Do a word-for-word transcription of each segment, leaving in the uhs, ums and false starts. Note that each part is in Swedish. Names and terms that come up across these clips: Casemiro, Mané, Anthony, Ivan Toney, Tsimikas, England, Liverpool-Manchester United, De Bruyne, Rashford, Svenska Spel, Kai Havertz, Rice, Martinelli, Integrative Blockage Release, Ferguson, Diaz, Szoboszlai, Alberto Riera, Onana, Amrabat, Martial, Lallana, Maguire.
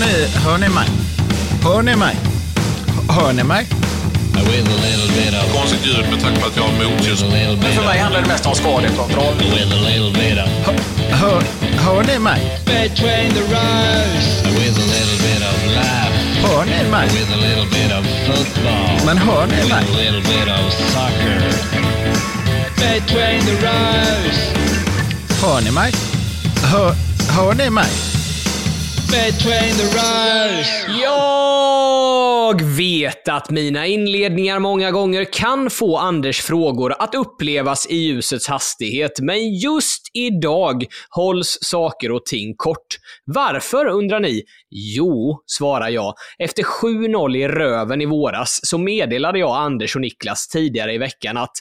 ni, hör ni mig? Hör ni mig? Hör ni mig? Konstigt ljud med tanke på att jag har motljus. Men för mig handlar det mest om skadekontroll. Hör, hör, hör ni mig? Hör ni mig? Men hör ni mig? Hör ni mig? Hör, hör ni mig? Jag vet att mina inledningar många gånger kan få Anders frågor att upplevas i ljusets hastighet, men just idag hålls saker och ting kort. Varför, undrar ni? Jo, svarar jag. Efter sju noll i röven i våras så meddelade jag Anders och Niklas tidigare i veckan att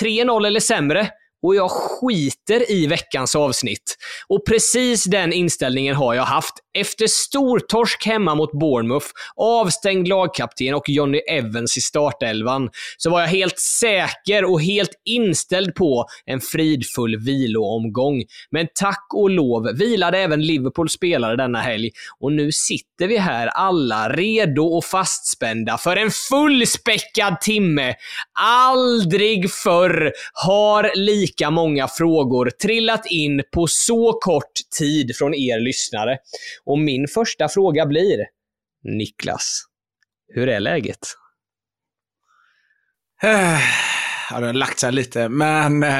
tre noll eller sämre, och jag skiter i veckans avsnitt. Och precis den inställningen har jag haft efter stortorsk hemma mot Bournemouth, avstängd lagkapten och Johnny Evans i startelvan, så var jag helt säker och helt inställd på en fridfull viloomgång. Men tack och lov vilade även Liverpools spelare denna helg, och nu sitter vi här alla redo och fastspända för en fullspäckad timme. Aldrig förr har lika Lika många frågor trillat in på så kort tid från er lyssnare. Och min första fråga blir: Niklas, hur är läget? Jag har lagt sig lite, men eh,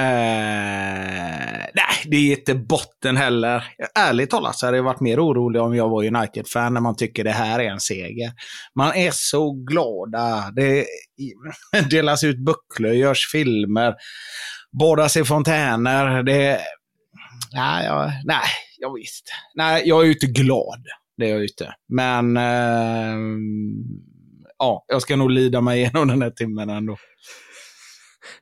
nej, det är inte botten heller. Ärligt talat så hade jag varit mer orolig om jag var United-fan, när man tycker det här är en seger. Man är så glada. Det delas ut bucklor, görs filmer, bordas i fontäner. Det, nej, jag, nej, jag visst. Nej, jag är ute glad. Det är jag ute. Men eh, ja, jag ska nog lida mig igenom den här timmen ändå.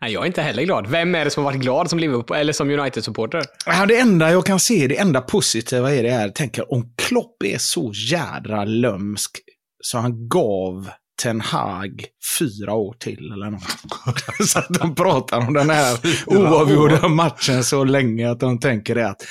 Nej, jag är inte heller glad. Vem är det som har varit glad som Liverpool eller som United-supporter? Ja, det enda jag kan se, det enda positiva är det här. Jag tänker, om Klopp är så jädra lömsk så han gav Ten Hag fyra år till eller något. Så att de pratar om den här oavgjorda matchen så länge att de tänker det att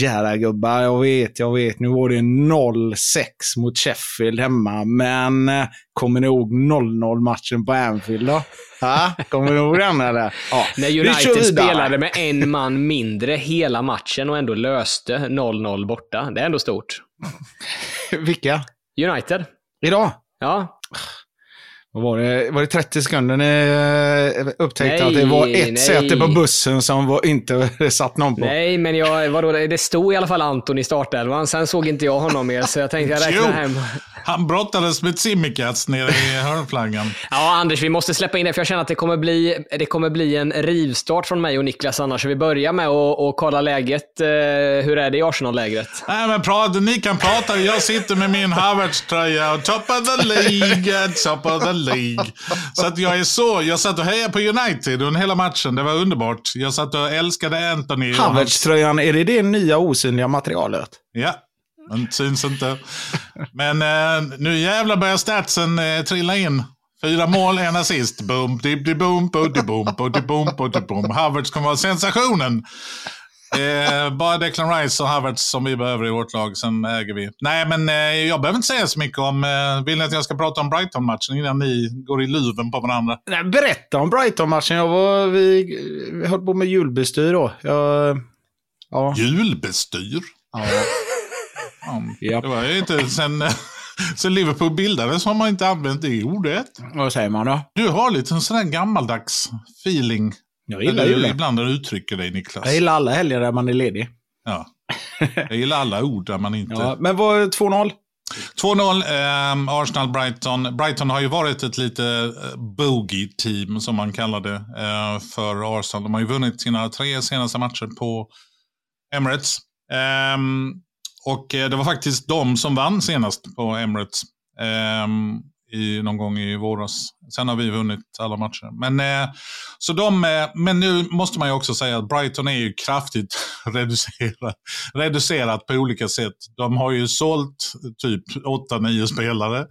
jävla gubbar, jag vet, jag vet, nu var det noll sex mot Sheffield hemma, men kommer ni ihåg noll noll-matchen på Anfield då? Ha? Kommer ni ihåg den eller? Ja. När United spelade med en man mindre hela matchen och ändå löste noll noll borta. Det är ändå stort. Vilka? United. Idag? Ja. Var det, var det trettio sekunder ni upptäckte nej, att det var ett nej. säte på bussen som var inte satt någon på? Nej, men jag, vadå, det stod i alla fall Anthony i startelvan. Sen såg inte jag honom mer, så jag tänkte jag räknar hem. Han brottades med Simicats nere i hörnflaggan. Ja, Anders, vi måste släppa in det, för jag känner att det kommer bli, det kommer bli en rivstart från mig och Niklas annars. Så vi börjar med att och kolla läget. Hur är det i Arsenal-lägret? Nej, men prat, ni kan prata. Jag sitter med min Havertz-tröja och top of the league, top of the league. League. Så att jag är så, jag satt och hejade på United under hela matchen, det var underbart. Jag satt och älskade Anthony. Havertz-tröjan, är det det nya osynliga materialet? Ja, den syns inte. Men eh, nu jävla börjar statsen eh, trilla in. Fyra mål, en assist. Boom, dibdi, boom, boddi, boom, boddi, boom, boddi, boom. Havertz kommer vara sensationen. Eh, bara Declan Rice och Havertz som vi behöver i vårt lag, sen äger vi. Nej, men eh, jag behöver inte säga så mycket om eh, vill ni att jag ska prata om Brighton-matchen innan ni går i luven på varandra? Nej, berätta om Brighton-matchen. Jag var, vi, vi höll på med julbestyr då. Jag, ja. Julbestyr? Ja. Ja. Det var ju inte sen... Så Liverpool bildades har man inte använt det ordet. Vad säger man då? Du har lite en sån här gammaldags feeling. Jag gillar ju ibland när du uttrycker dig, Niklas. Jag gillar alla helger där man är ledig. Ja. Jag gillar alla ord där man inte... Ja, men vad är två noll? två noll, eh, Arsenal-Brighton. Brighton har ju varit ett lite bogey-team, som man kallar det, eh, för Arsenal. De har ju vunnit sina tre senaste matcher på Emirates. Eh, och det var faktiskt de som vann senast på Emirates eh, i, någon gång i våras. Sen har vi vunnit alla matcher. Men, eh, så de, eh, men nu måste man ju också säga att Brighton är ju kraftigt reducerat, reducerat på olika sätt. De har ju sålt typ åtta nio spelare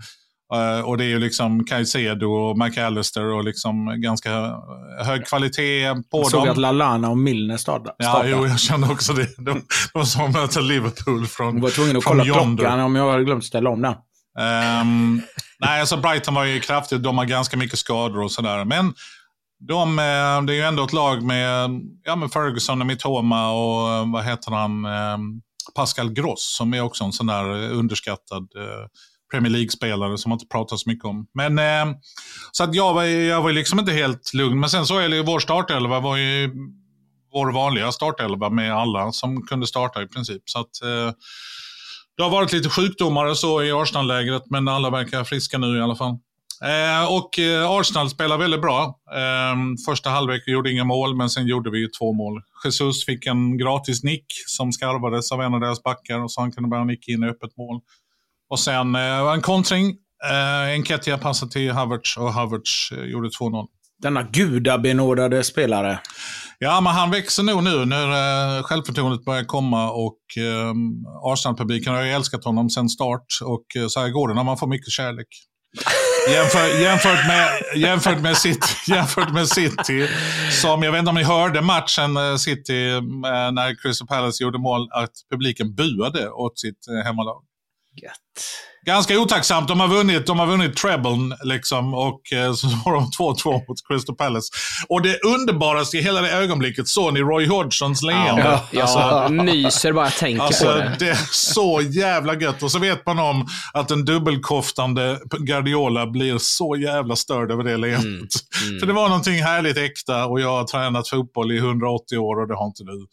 Uh, och det är ju liksom Caicedo och Mac Allister och liksom ganska hög kvalitet på jag såg dem. Såg att Lallana och Milner startade. Ja, jo, jag kände också det. De, de som möter Liverpool från var tvungen att kolla Yonder. Klockan om jag hade glömt ställa om den. Um, nej, alltså Brighton var ju kraftigt. De har ganska mycket skador och sådär. Men de, det är ju ändå ett lag med, ja, med Ferguson och Mitoma och vad heter han? Pascal Gross, som är också en sån där underskattad Premier League-spelare som man inte pratar så mycket om. Men eh, så att jag var, jag var liksom inte helt lugn. Men sen så är vår startelva var ju vår vanliga startelva med alla som kunde starta i princip. Så att eh, det har varit lite sjukdomar så i Arsenal-lägret, men alla verkar friska nu i alla fall. Eh, och eh, Arsenal spelar väldigt bra. Eh, första halvlek gjorde inga mål, men sen gjorde vi ju två mål. Jesus fick en gratis nick som skarvades av en av deras backar och så han kunde bara nicka in i öppet mål. Och sen eh, en kontring, eh, Enketia passade till Havertz och Havertz eh, gjorde två noll. Denna gudabenådade spelare. Ja, men han växer nog nu när eh, självförtroendet börjar komma och eh, Arsenal-publiken har ju älskat honom sen start och eh, så här går det när man får mycket kärlek. Jämför, jämfört, med, jämfört, med City, jämfört med City som jag vet inte om ni hörde matchen City när Crystal Palace gjorde mål att publiken buade åt sitt hemmalag. Gött. Ganska otacksamt, de har vunnit, de har vunnit treble liksom och så har de två två mot Crystal Palace. Och det underbaraste i hela det ögonblicket så ni Roy Hodgsons leende. Ja, ja, alltså, ja, nyser bara tänker alltså, på det. Det är så jävla gött och så vet man om att en dubbelkoftande Guardiola blir så jävla störd över det leendet. Mm, mm. För det var någonting härligt äkta och jag har tränat fotboll i hundraåttio år och det har inte nu.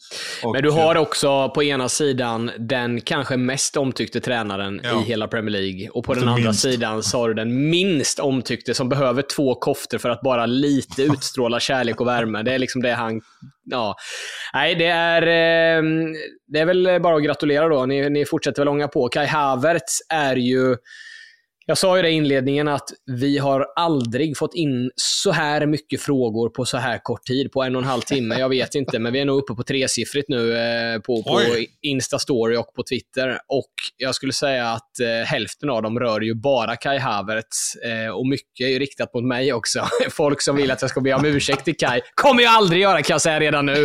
Och, men du har också på ena sidan den kanske mest omtyckte tränaren ja. i hela Premier League. Och på den andra minst. sidan så har du den minst omtyckte som behöver två kofter för att bara lite utstråla kärlek och värme. Det är liksom det han... Ja. Nej, det är, eh, det är väl bara att gratulera då. Ni, ni fortsätter väl långa på. Kai Havertz är ju... Jag sa ju det i inledningen att vi har aldrig fått in så här mycket frågor på så här kort tid, på en och en halv timme, jag vet inte, men vi är nog uppe på tresiffrigt nu eh, på, på Instastory och på Twitter och jag skulle säga att eh, hälften av dem rör ju bara Kai Havertz eh, och mycket är ju riktat mot mig också. Folk som vill att jag ska be om ursäkt till Kai kommer jag aldrig göra, kan jag säga redan nu.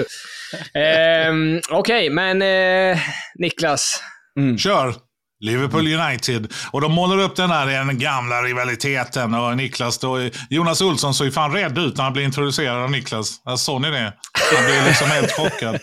Eh, Okej, okay, men eh, Niklas. Mm. Kör! Liverpool United. Och de målar upp den här den gamla rivaliteten. Och Niklas då, Jonas Olsson såg ju fan rädd ut när han blev introducerad av Niklas. Jag såg ni det? Han blev liksom helt chockad.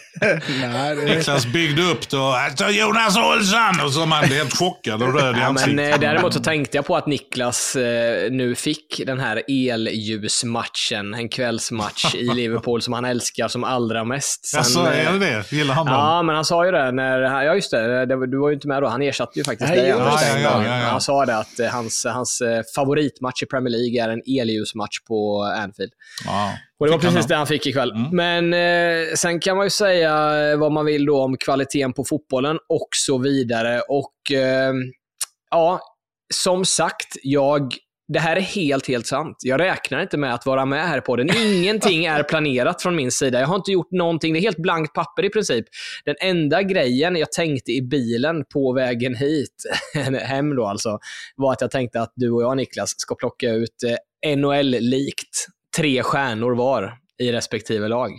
Nej, det... Niklas byggde upp då. Jonas Olsson! Och så man blev helt chockad och röd i ansiktet. Men eh, däremot så tänkte jag på att Niklas eh, nu fick den här elljusmatchen. En kvällsmatch i Liverpool som han älskar som allra mest. Sen, alltså, är det det? Gillar han då? Ja, men han sa ju det. När, ja, just det. Du var ju inte med då. Han ersatte ju faktiskt. Nej, det. Ja, ja, ja, ja. Han sa det att hans, hans favoritmatch i Premier League är en elljusmatch på Anfield. Wow. Och det var precis det han fick ikväll. Mm. Men eh, sen kan man ju säga vad man vill då om kvaliteten på fotbollen och så vidare. Och eh, ja, som sagt, jag... Det här är helt, helt sant. Jag räknar inte med att vara med här på den. Ingenting är planerat från min sida. Jag har inte gjort någonting. Det är helt blankt papper i princip. Den enda grejen jag tänkte i bilen på vägen hit, hem då alltså, var att jag tänkte att du och jag, Niklas, ska plocka ut N H L-likt tre stjärnor var i respektive lag.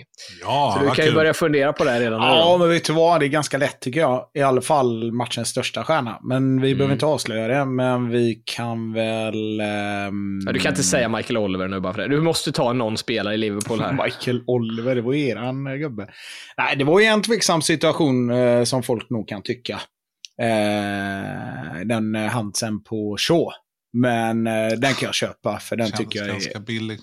Ja, så du kan ju börja fundera på det här redan nu. Ja, men vet du vad? Det är ganska lätt tycker jag. I alla fall matchens största stjärna. Men vi mm. behöver inte avslöja det. Men vi kan väl... Um... Ja, du kan inte säga Michael Oliver nu bara för det. Du måste ta någon spelare i Liverpool här. Michael Oliver, det var eran gubbe. Nej, det var ju en tveksam situation eh, som folk nog kan tycka. Eh, den eh, handsen på Shaw. Men eh, den kan jag köpa för den tycker jag är... ganska billig.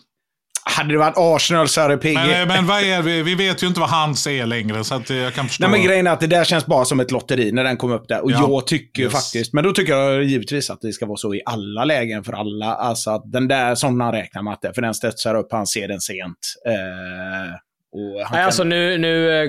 Hade det varit Arsenal så hade det pigg. Men, men vad är vi? Vi vet ju inte vad han ser längre så att jag kan förstå. Nej, men grejen är att det där känns bara som ett lotteri när den kommer upp där. Och ja, jag tycker yes. faktiskt, men då tycker jag givetvis att det ska vara så i alla lägen för alla. Alltså att den där som han räknar med att för den stötsar upp, han ser den sent. Eh... Nej, kan... alltså nu, nu,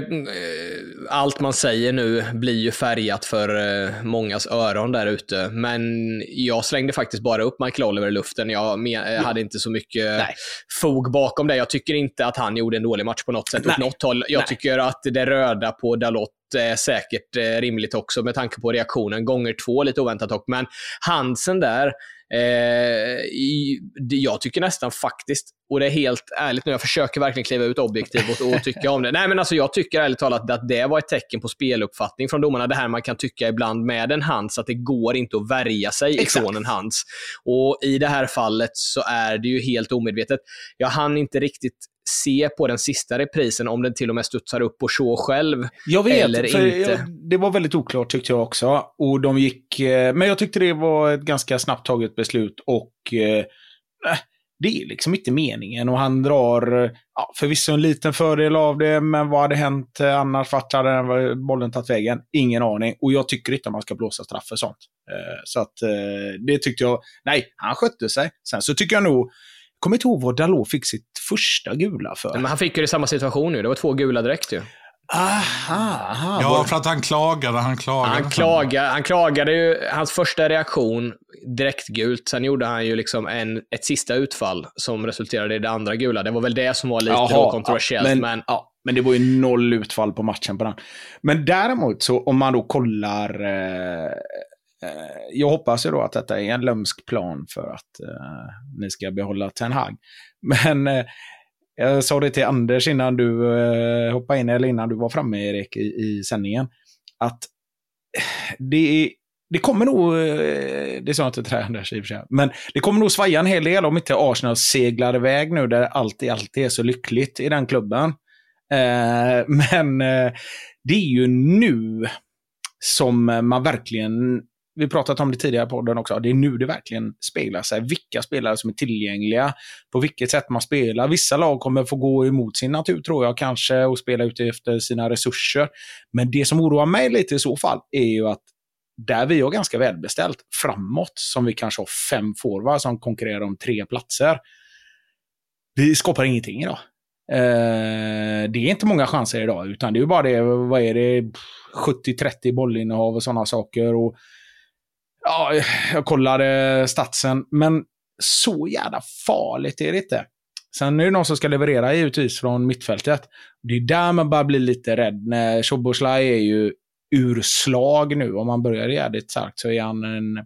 allt man säger nu blir ju färgat för mångas öron där ute. Men jag slängde faktiskt bara upp Michael Oliver i luften. Jag me- ja. hade inte så mycket Nej. fog bakom det. Jag tycker inte att han gjorde en dålig match på något sätt. Åt något håll. Jag Nej. tycker att det röda på Dalot är säkert eh, rimligt också med tanke på reaktionen. Gånger två, lite oväntat och. Men Hansen där, eh, i, jag tycker nästan faktiskt, och det är helt ärligt nu, jag försöker verkligen kliva ut objektivt och, och tycka om det. Nej men alltså jag tycker ärligt talat att det var ett tecken på speluppfattning från domarna. Det här man kan tycka ibland med en hands, att det går inte att värja sig Exakt. Ifrån en hands. Och i det här fallet så är det ju helt omedvetet. Jag hann inte riktigt se på den sista reprisen om den till och med studsar upp och så själv jag vet, eller inte. Jag, det var väldigt oklart tyckte jag också. Och de gick, men jag tyckte det var ett ganska snabbt taget beslut och eh, det är liksom inte meningen. Och han drar ja, förvisso en liten fördel av det, men vad hade hänt annars? Vart hade bollen tagit vägen? Ingen aning. Och jag tycker inte att man ska blåsa straff för sånt. Eh, så att eh, det tyckte jag, nej, han skötte sig. Sen så tycker jag nog kommer inte ihåg vad Dalot fick sitt första gula för. Men han fick ju det samma situation nu. Det var två gula direkt ju. Aha, aha. Ja, för att han klagade. Han klagade, han klagade, han klagade ju. Hans första reaktion direkt gult. Sen gjorde han ju liksom en, ett sista utfall som resulterade i det andra gula. Det var väl det som var lite Aha, kontroversiellt. Ja, men, men, ja, men det var ju noll utfall på matchen på den. Men däremot så om man då kollar... Eh, jag hoppas ju då att detta är en lömsk plan för att eh, ni ska behålla Ten Hag. Men eh, jag sa det till Anders innan du eh, hoppade in, eller innan du var framme Erik i, i sändningen, att det, det kommer nog eh, det sa inte till Anders i och för sig, men det kommer nog svaja en hel del om inte Arsenal seglar iväg nu där allt, allt är så lyckligt i den klubben. Eh, men eh, det är ju nu som man verkligen, vi pratat om det tidigare på podden också, det är nu det verkligen speglar sig. Vilka spelare som är tillgängliga, på vilket sätt man spelar. Vissa lag kommer få gå emot sin natur tror jag kanske och spela ut efter sina resurser. Men det som oroar mig lite i så fall är ju att där vi är ganska välbeställt framåt, som vi kanske har fem forward som konkurrerar om tre platser. Vi skapar ingenting idag. Uh, det är inte många chanser idag utan det är ju bara det, vad är det sjuttio trettio bollinnehav och sådana saker och ja, jag kollade statsen men så jävla farligt är det inte. Sen är det någon som ska leverera givetvis från mittfältet. Det är där man bara blir lite rädd när Szoboszlai är ju urslag nu, om man börjar jävligt starkt så är han en,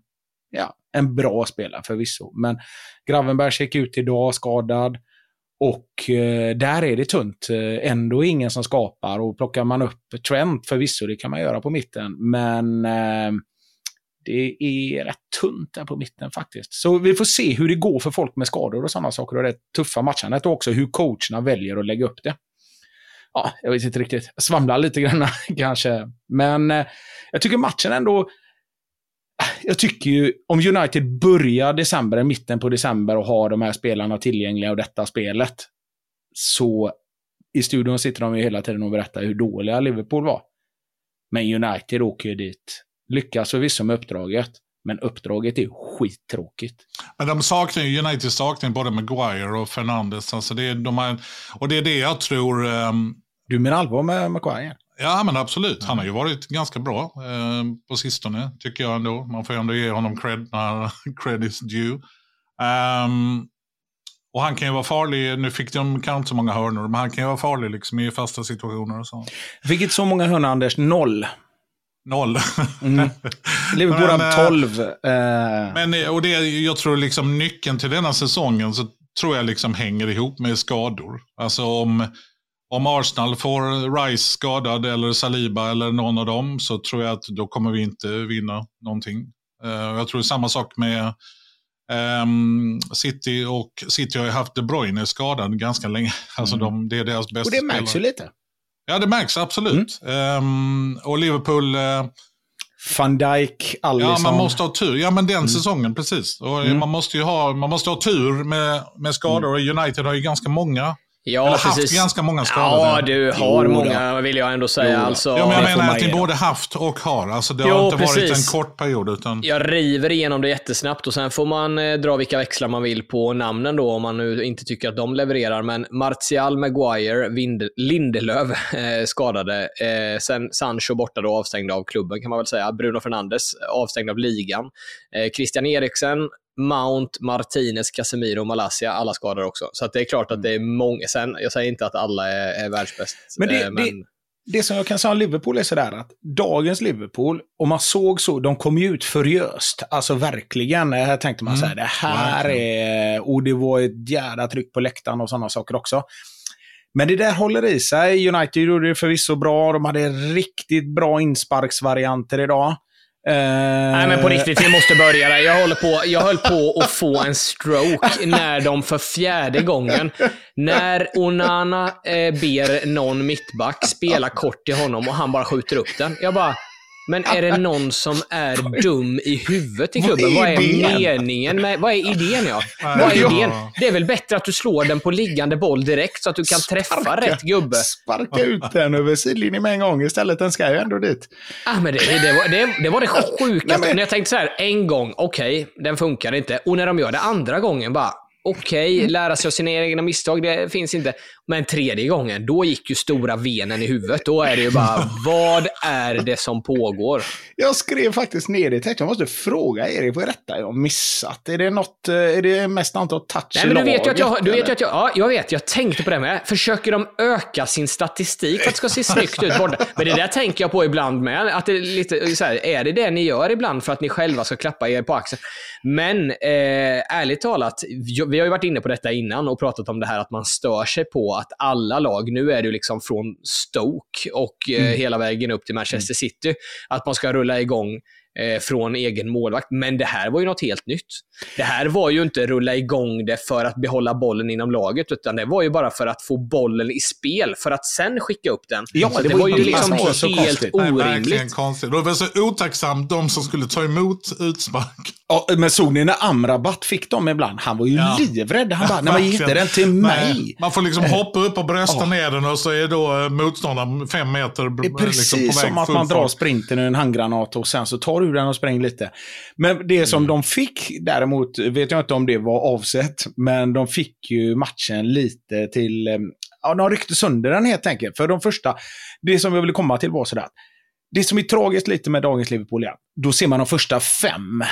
ja, en bra spelare förvisso, men Gravenberg gick ut idag skadad. Och eh, där är det tunt. Ändå ingen som skapar. Och plockar man upp Trent förvisso, det kan man göra på mitten. Men eh, det är rätt tunt där på mitten faktiskt. Så vi får se hur det går för folk med skador och sådana saker. Och det tuffa matchandet och också hur coacherna väljer att lägga upp det. Ja, jag vet inte riktigt. Jag svamlar lite grann kanske. Men eh, jag tycker matchen ändå... Jag tycker ju, om United börjar december, mitten på december och har de här spelarna tillgängliga och detta spelet, så i studion sitter de ju hela tiden och berättar hur dåliga Liverpool var. Men United åker ju dit, lyckas förvisso med uppdraget, men uppdraget är skittråkigt. Men de saknar ju, United saknar både Maguire och Fernandes. Alltså det är, de här, och det är det jag tror... Um... Du menar allvar med Maguire? Ja, men absolut. Han har ju varit ganska bra eh, på sistone, tycker jag ändå. Man får ändå ge honom cred när cred is due. Um, och han kan ju vara farlig. Nu fick de kanske inte så många hörnor, men han kan ju vara farlig liksom, i fasta situationer och så. Vilket så många hörnor, Anders? Noll. Noll. Mm. Liverpool har tolv. Eh. Men, och det, jag tror liksom nyckeln till denna säsongen så tror jag liksom hänger ihop med skador. Alltså om... Om Arsenal får Rice skadad eller Saliba eller någon av dem så tror jag att då kommer vi inte vinna någonting. Uh, jag tror samma sak med um, City och City har ju haft De Bruyne skadad ganska länge. Alltså mm. de, det är deras bästa spelare. Och det märks spelare. Ju lite. Ja, det märks absolut. Mm. Um, och Liverpool... Uh, Van Dijk, Allison. Ja, man måste ha tur. Ja, men den mm. säsongen, precis. Och mm. man måste ju ha, man måste ha tur med, med skador. Mm. United har ju ganska många... Ja, eller precis. Haft ganska många skador. Ja, du har jo, många, vill jag ändå säga. Alltså, ja, men jag menar att ni både haft och har. Alltså, det har jo, inte precis. Varit en kort period. Utan... Jag river igenom det jättesnabbt och sen får man eh, dra vilka växlar man vill på namnen då om man nu inte tycker att de levererar. Men Martial, Maguire, Vind- Lindelöf eh, skadade. Eh, sen Sancho borta då, avstängd av klubben kan man väl säga. Bruno Fernandes avstängd av ligan. Eh, Christian Eriksen. Mount, Martinez, Casemiro och Malasia, alla skadar också. Så att det är klart att det är många. Sen, jag säger inte att alla är, är världsbäst. Men, det, men... Det, det som jag kan säga om Liverpool är sådär att dagens Liverpool, och man såg så, de kom ut furiöst. Alltså verkligen, här tänkte man mm. så här, det här är, och det var ett jävla tryck på läktaren och sådana saker också. Men det där håller i sig. United gjorde det förvisso bra. De hade riktigt bra insparksvarianter idag. Uh... Nej, men på riktigt, vi måste börja där. Jag håller på, jag höll på att få en stroke när de för fjärde gången, när Onana eh, ber någon mittback spela kort till honom och han bara skjuter upp den. Jag bara, men är det någon som är dum i huvudet i klubben? Vad är, vad är meningen med, vad är idén? Ja? Vad är idén? Det är väl bättre att du slår den på liggande boll direkt så att du kan träffa sparka, rätt gubbe. Sparka ut den över sidlinjen med en gång istället, den ska ju ändå dit. Ah, men det, det, var, det, det var det sjukaste. Nej, men... jag tänkte så här, en gång, okej, okay, den funkar inte. Och när de gör det andra gången, bara okej, okay, lära sig av sina egna misstag, det finns inte. Men tredje gången, då gick ju stora venen i huvudet. Då är det ju bara, vad är det som pågår? Jag skrev faktiskt ner i texten, jag måste fråga Erik, vad är detta jag har missat? Är det något, är det mest antal touch i laget? Nej, men du vet ju att jag, du vet ju att jag, ja, jag vet, jag tänkte på det med. Försöker de öka sin statistik för att det ska se snyggt ut? Men det där tänker jag på ibland med, att det är lite så här, är det det ni gör ibland för att ni själva ska klappa er på axeln? Men eh, ärligt talat, jag, vi har ju varit inne på detta innan och pratat om det här att man stör sig på att alla lag, nu är det ju liksom från Stoke och eh, mm. hela vägen upp till Manchester mm. City, att man ska rulla igång eh, från egen målvakt. Men det här var ju något helt nytt. Det här var ju inte rulla igång det för att behålla bollen inom laget, utan det var ju bara för att få bollen i spel för att sen skicka upp den. Ja, det, det var, var ju liksom helt konstigt. Orimligt. Nej, konstigt. Det var så otacksamt de som skulle ta emot utspark. Ja, men såg ni när Amrabat fick dem ibland? Han var ju ja. livrädd. Han bara, när man hittade den till mig. Nej, man får liksom hoppa upp och brösta ja. ner den och så är då motståndaren fem meter. Det är precis liksom på väg, som att man drar sprinten ur en handgranat och sen så tar du den och spränger lite. Men det som mm. de fick däremot, vet jag inte om det var avsett, men de fick ju matchen lite till, ja, de ryckte sönder den helt enkelt. För de första, det som jag ville komma till var sådär, det som är tragiskt lite med dagens Liverpool, ja, då ser man de första fem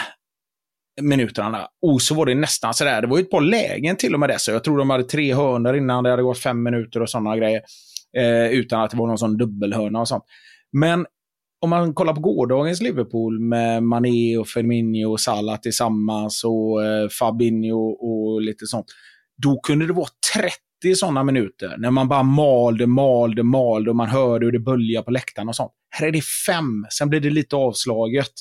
minuterna. Och så var det nästan sådär, det var ju ett par lägen till och med det, så jag tror de hade tre hörnor innan det hade gått fem minuter och sådana grejer, eh, utan att det var någon sån dubbelhörna och sånt. Men om man kollar på gårdagens Liverpool med Mané och Firmino och Salah tillsammans och eh, Fabinho och lite sånt, då kunde det vara trettio sådana minuter när man bara malde, malde, malde och man hörde hur det böljade på läktaren och sånt. Här är det fem, sen blir det lite avslaget.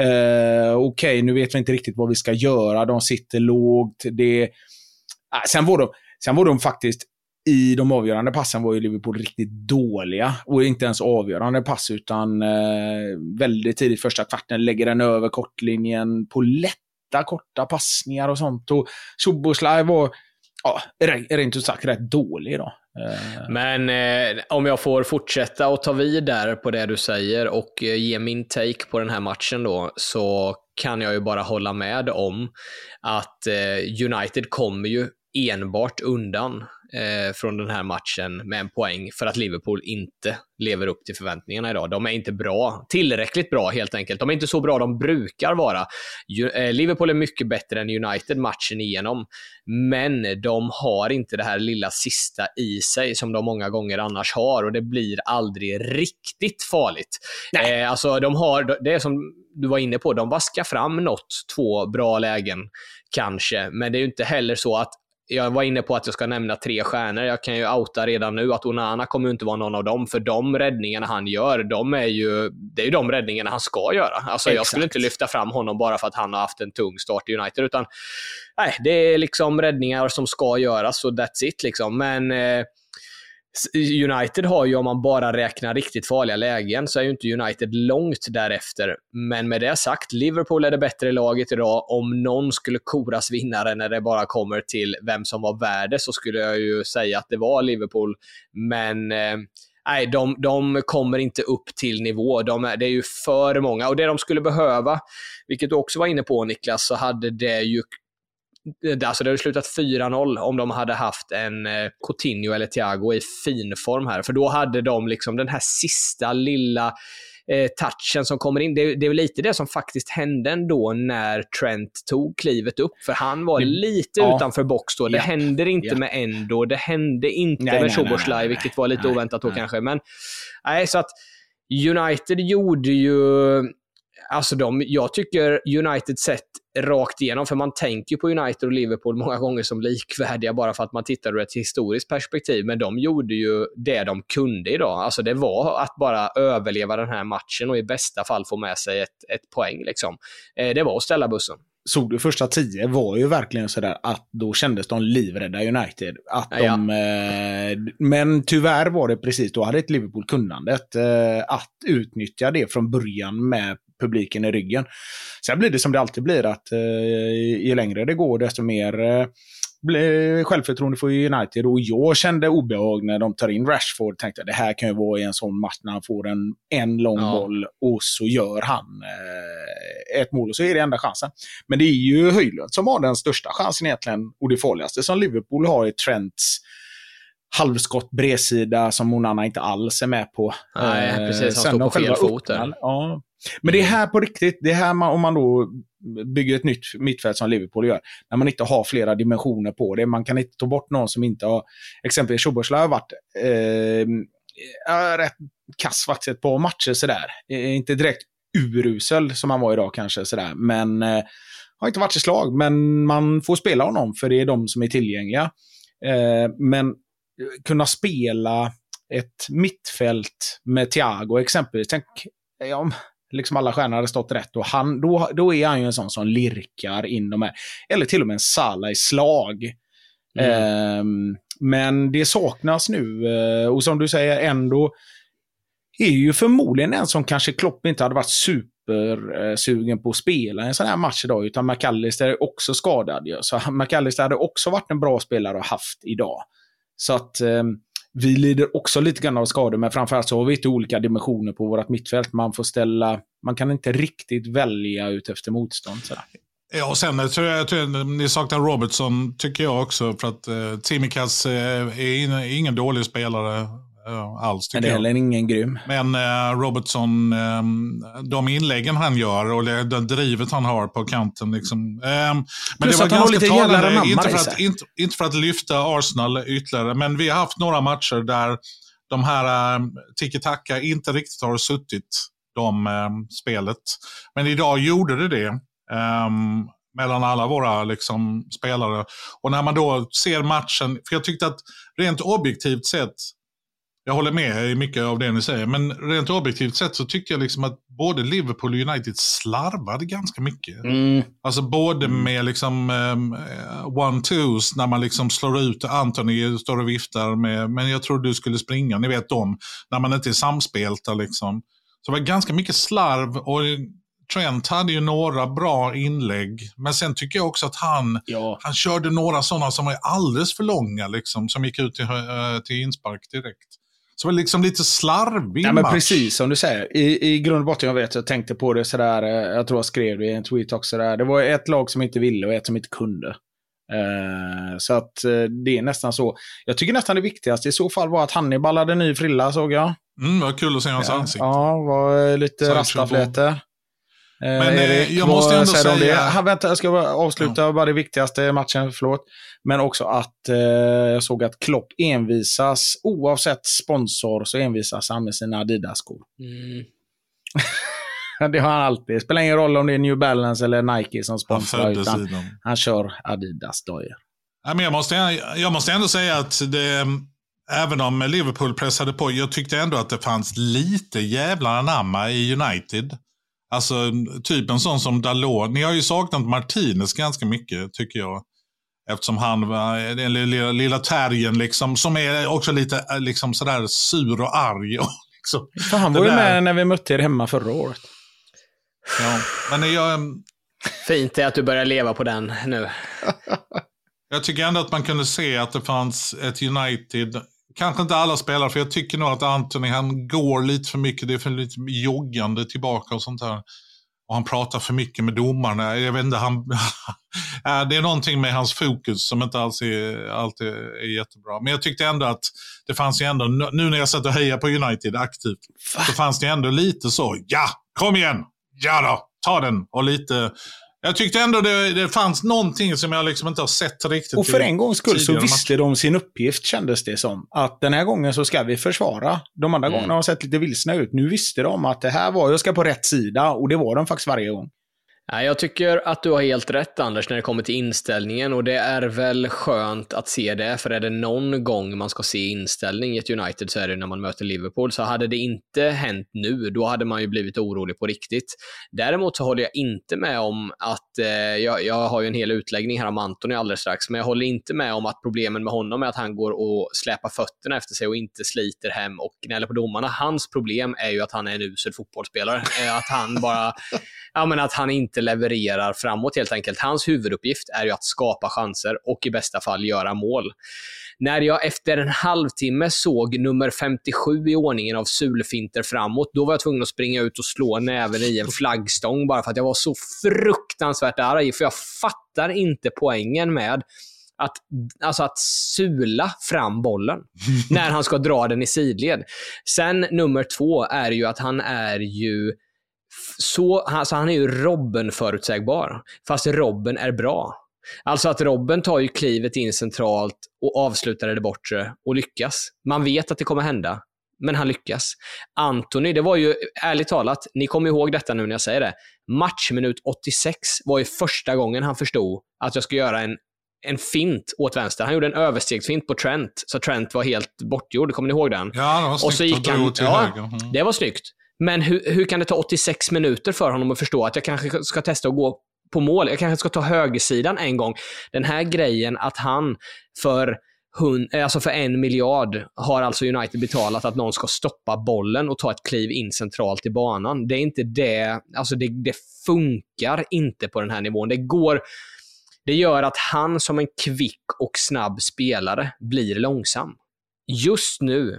Uh, okej, okay, nu vet vi inte riktigt vad vi ska göra. De sitter lågt. Det... Sen, var de, sen var de faktiskt i de avgörande passen var ju Liverpool riktigt dåliga. Och inte ens avgörande pass, utan uh, väldigt tidigt första kvarten lägger den över kortlinjen på lätta, korta passningar och sånt. Och Szoboszlai var ja, rent ut sagt rätt dålig då. Men eh, om jag får fortsätta och ta vid där på det du säger och eh, ge min take på den här matchen då, så kan jag ju bara hålla med om att eh, United kommer ju enbart undan eh, från den här matchen med en poäng för att Liverpool inte lever upp till förväntningarna idag. De är inte bra, tillräckligt bra helt enkelt. De är inte så bra de brukar vara. Ju, eh, Liverpool är mycket bättre än United matchen igenom, men de har inte det här lilla sista i sig som de många gånger annars har, och det blir aldrig riktigt farligt. Eh, alltså de har, det är som du var inne på, de vaskar fram något, två bra lägen kanske, men det är ju inte heller så att jag var inne på att jag ska nämna tre stjärnor. Jag kan ju outa redan nu att Onana kommer inte vara någon av dem, för de räddningarna han gör, de är ju, det är ju de räddningarna han ska göra. Alltså jag Exakt. skulle inte lyfta fram honom bara för att han har haft en tung start i United, utan nej, det är liksom räddningar som ska göras och that's it liksom. Men eh, United har ju, om man bara räknar riktigt farliga lägen, så är ju inte United långt därefter. Men med det sagt, Liverpool är det bättre laget idag. Om någon skulle koras vinnare när det bara kommer till vem som var värde, så skulle jag ju säga att det var Liverpool. Men eh, nej, de, de kommer inte upp till nivå. De är, det är ju för många. Och det de skulle behöva, vilket du också var inne på Niklas, så hade det ju, alltså det hade slutat fyra noll om de hade haft en Coutinho eller Thiago i fin form här, för då hade de liksom den här sista lilla eh, touchen som kommer in. Det, det är väl lite det som faktiskt hände ändå när Trent tog klivet upp, för han var lite ja. utanför box då. Det yep. händer inte yep. med Endo, det hände inte nej, med Szoboszlai, vilket var lite nej, oväntat då nej. kanske. Men nej, så att United gjorde ju, alltså de, jag tycker United sett rakt igenom, för man tänker ju på United och Liverpool många gånger som likvärdiga bara för att man tittar ur ett historiskt perspektiv, men de gjorde ju det de kunde idag. Alltså det var att bara överleva den här matchen och i bästa fall få med sig ett, ett poäng liksom. Eh, det var att ställa bussen. Såg du första tio var ju verkligen sådär att då kändes de livrädda United. Att ja, de, eh, men tyvärr var det precis, då hade ett Liverpool kunnandet eh, att utnyttja det från början med publiken i ryggen. Sen blir det som det alltid blir, att eh, ju längre det går desto mer eh, blir självförtroende för United, och jag kände obehag när de tar in Rashford. Tänkte det här kan ju vara i en sån match när han får en, en lång ja. boll och så gör han eh, ett mål, och så är det enda chansen. Men det är ju Højlund som har den största chansen egentligen, och det farligaste som Liverpool har är Trents halvskott bredsida som Onana inte alls är med på. Nej, precis, han sen står på fel fot där. Ja. Men det är här på riktigt, det är här man, om man då bygger ett nytt mittfält som Liverpool gör, när man inte har flera dimensioner på det. Man kan inte ta bort någon som inte har, exempelvis Szoboszlai har varit eh, rätt kass faktiskt ett par matcher sådär. Inte direkt urusel som han var idag kanske sådär, men eh, har inte varit i slag, men man får spela honom för det är de som är tillgängliga. Eh, men kunna spela ett mittfält med Thiago exempelvis, tänk ja, om liksom alla stjärnor hade stått rätt, och han, då, då är han ju en sån som lirkar in de här, eller till och med en Salah i slag. Mm. eh, men det saknas nu, eh, och som du säger ändå är ju förmodligen en som kanske Klopp inte hade varit supersugen på att spela en sån här match idag, utan Mac Allister är också skadad ju. Så Mac Allister hade också varit en bra spelare och haft idag. Så att eh, vi lider också lite grann av skador, men framförallt så har vi inte olika dimensioner på vårt mittfält. Man får ställa, man kan inte riktigt välja ut efter motstånd sådär. Ja, och sen tror jag, jag tror ni saknar Robertson tycker jag också, för att eh, Tsimikas eh, är in, ingen dålig spelare eh, alls tycker jag. Men det är heller ingen grym. Men eh, Robertson, eh, de inläggen han gör och det, det drivet han har på kanten liksom. Eh, men plus det var ganska lite talande, inte för, att, inte, inte för att lyfta Arsenal ytterligare, men vi har haft några matcher där de här eh, tiki-taka inte riktigt har suttit de eh, spelet. Men idag gjorde det det. Um, mellan alla våra liksom, spelare. Och när man då ser matchen, för jag tyckte att rent objektivt sett, jag håller med i mycket av det ni säger, men rent objektivt sett så tycker jag liksom att både Liverpool och United slarvade ganska mycket. Mm. Alltså både med liksom um, one-twos när man liksom slår ut Anthony, står och viftar med, men jag tror du skulle springa, ni vet om, när man inte är samspelta liksom. Så det var ganska mycket slarv, och Trent hade ju några bra inlägg, men sen tycker jag också att han ja. han körde några sådana som var alldeles för långa liksom, som gick ut till, till inspark direkt. Så det var liksom lite slarvig ja, match. Men precis som du säger, i, i grund och botten, jag vet, jag tänkte på det sådär, jag tror jag skrev det i en tweet också där, det var ett lag som inte ville och ett som inte kunde. Så att det är nästan så. Jag tycker nästan det viktigaste i så fall var att Hannibal hade ny frilla, såg jag. Mm, vad kul att se hans ja, ansikte. Ja, var lite rastafläter. Men Erik, jag måste ändå säga, säga... Han, vänta, jag ska bara avsluta ja. bara det viktigaste matchen, förlåt. Men också att eh, jag såg att Klopp envisas, oavsett sponsor så envisas han med sina Adidas-skor. Mm. Det har han alltid. Det spelar ingen roll om det är New Balance eller Nike som sponsrar, han utan sidan. Han kör Adidas-dojor. Ja, men jag måste, jag måste ändå säga att det... Även om Liverpool pressade på, jag tyckte ändå att det fanns lite jävla anamma i United. Alltså typ en sån som Dalot. Ni har ju saknat Martinez ganska mycket tycker jag. Eftersom han var den lilla, lilla tärgen liksom, som är också lite liksom sådär sur och arg. Och, liksom, för han var ju med när vi mötte er hemma förra året. Ja, men jag... Fint är att du börjar leva på den nu. Jag tycker ändå att man kunde se att det fanns ett United... Kanske inte alla spelare, för jag tycker nog att Anthony, han går lite för mycket, det är för lite joggande tillbaka och sånt här. Och han pratar för mycket med domarna. Jag vet inte, han, det är någonting med hans fokus som inte alls är, alltid är jättebra. Men jag tyckte ändå att det fanns ju ändå, nu när jag satt och hejade på United aktivt, så fanns det ändå lite så, ja, kom igen, ja då, ta den, och lite... Jag tyckte ändå det, det fanns någonting som jag liksom inte har sett riktigt. Och för en gångs skull så visste de sin uppgift, kändes det som. Att den här gången så ska vi försvara. De andra mm. gångerna har sett lite vilsna ut. Nu visste de att det här var, jag ska på rätt sida. Och det var de faktiskt varje gång. Jag tycker att du har helt rätt, Anders, när det kommer till inställningen. Och det är väl skönt att se det. För är det någon gång man ska se inställning i ett United så är det när man möter Liverpool. Så hade det inte hänt nu, då hade man ju blivit orolig på riktigt. Däremot så håller jag inte med om att... Eh, jag, jag har ju en hel utläggning här om Anthony alldeles strax. Men jag håller inte med om att problemen med honom är att han går och släpar fötterna efter sig och inte sliter hem och gnäller på domarna. Hans problem är ju att han är en usel fotbollsspelare. Att han bara... Ja, men att han inte levererar framåt helt enkelt. Hans huvuduppgift är ju att skapa chanser och i bästa fall göra mål. När jag efter en halvtimme såg nummer femtiosju i ordningen av sulfinter framåt, då var jag tvungen att springa ut och slå näven i en flaggstång bara för att jag var så fruktansvärt arg. För jag fattar inte poängen med att, alltså att sula fram bollen när han ska dra den i sidled. Sen nummer två är ju att han är ju så, alltså han är ju Robben förutsägbar, fast Robben är bra. Alltså att Robben tar ju klivet in centralt och avslutar det bortre och lyckas. Man vet att det kommer hända, men han lyckas. Anthony, det var ju ärligt talat, ni kommer ihåg detta nu när jag säger det, matchminut åttiosex var ju första gången han förstod att jag ska göra en en fint åt vänster. Han gjorde en överstegsfint på Trent, så Trent var helt bortgjord, kommer ni ihåg den? Ja, det var snyggt, och så gick han, ja, det var snyggt. Men hur, hur kan det ta åttiosex minuter för honom att förstå att jag kanske ska testa att gå på mål? Jag kanske ska ta högersidan en gång. Den här grejen att han för, hund, alltså för en miljard har alltså United betalat att någon ska stoppa bollen och ta ett kliv in centralt i banan. Det är inte det, alltså det, det funkar inte på den här nivån. Det går... Det gör att han som en kvick och snabb spelare blir långsam. Just nu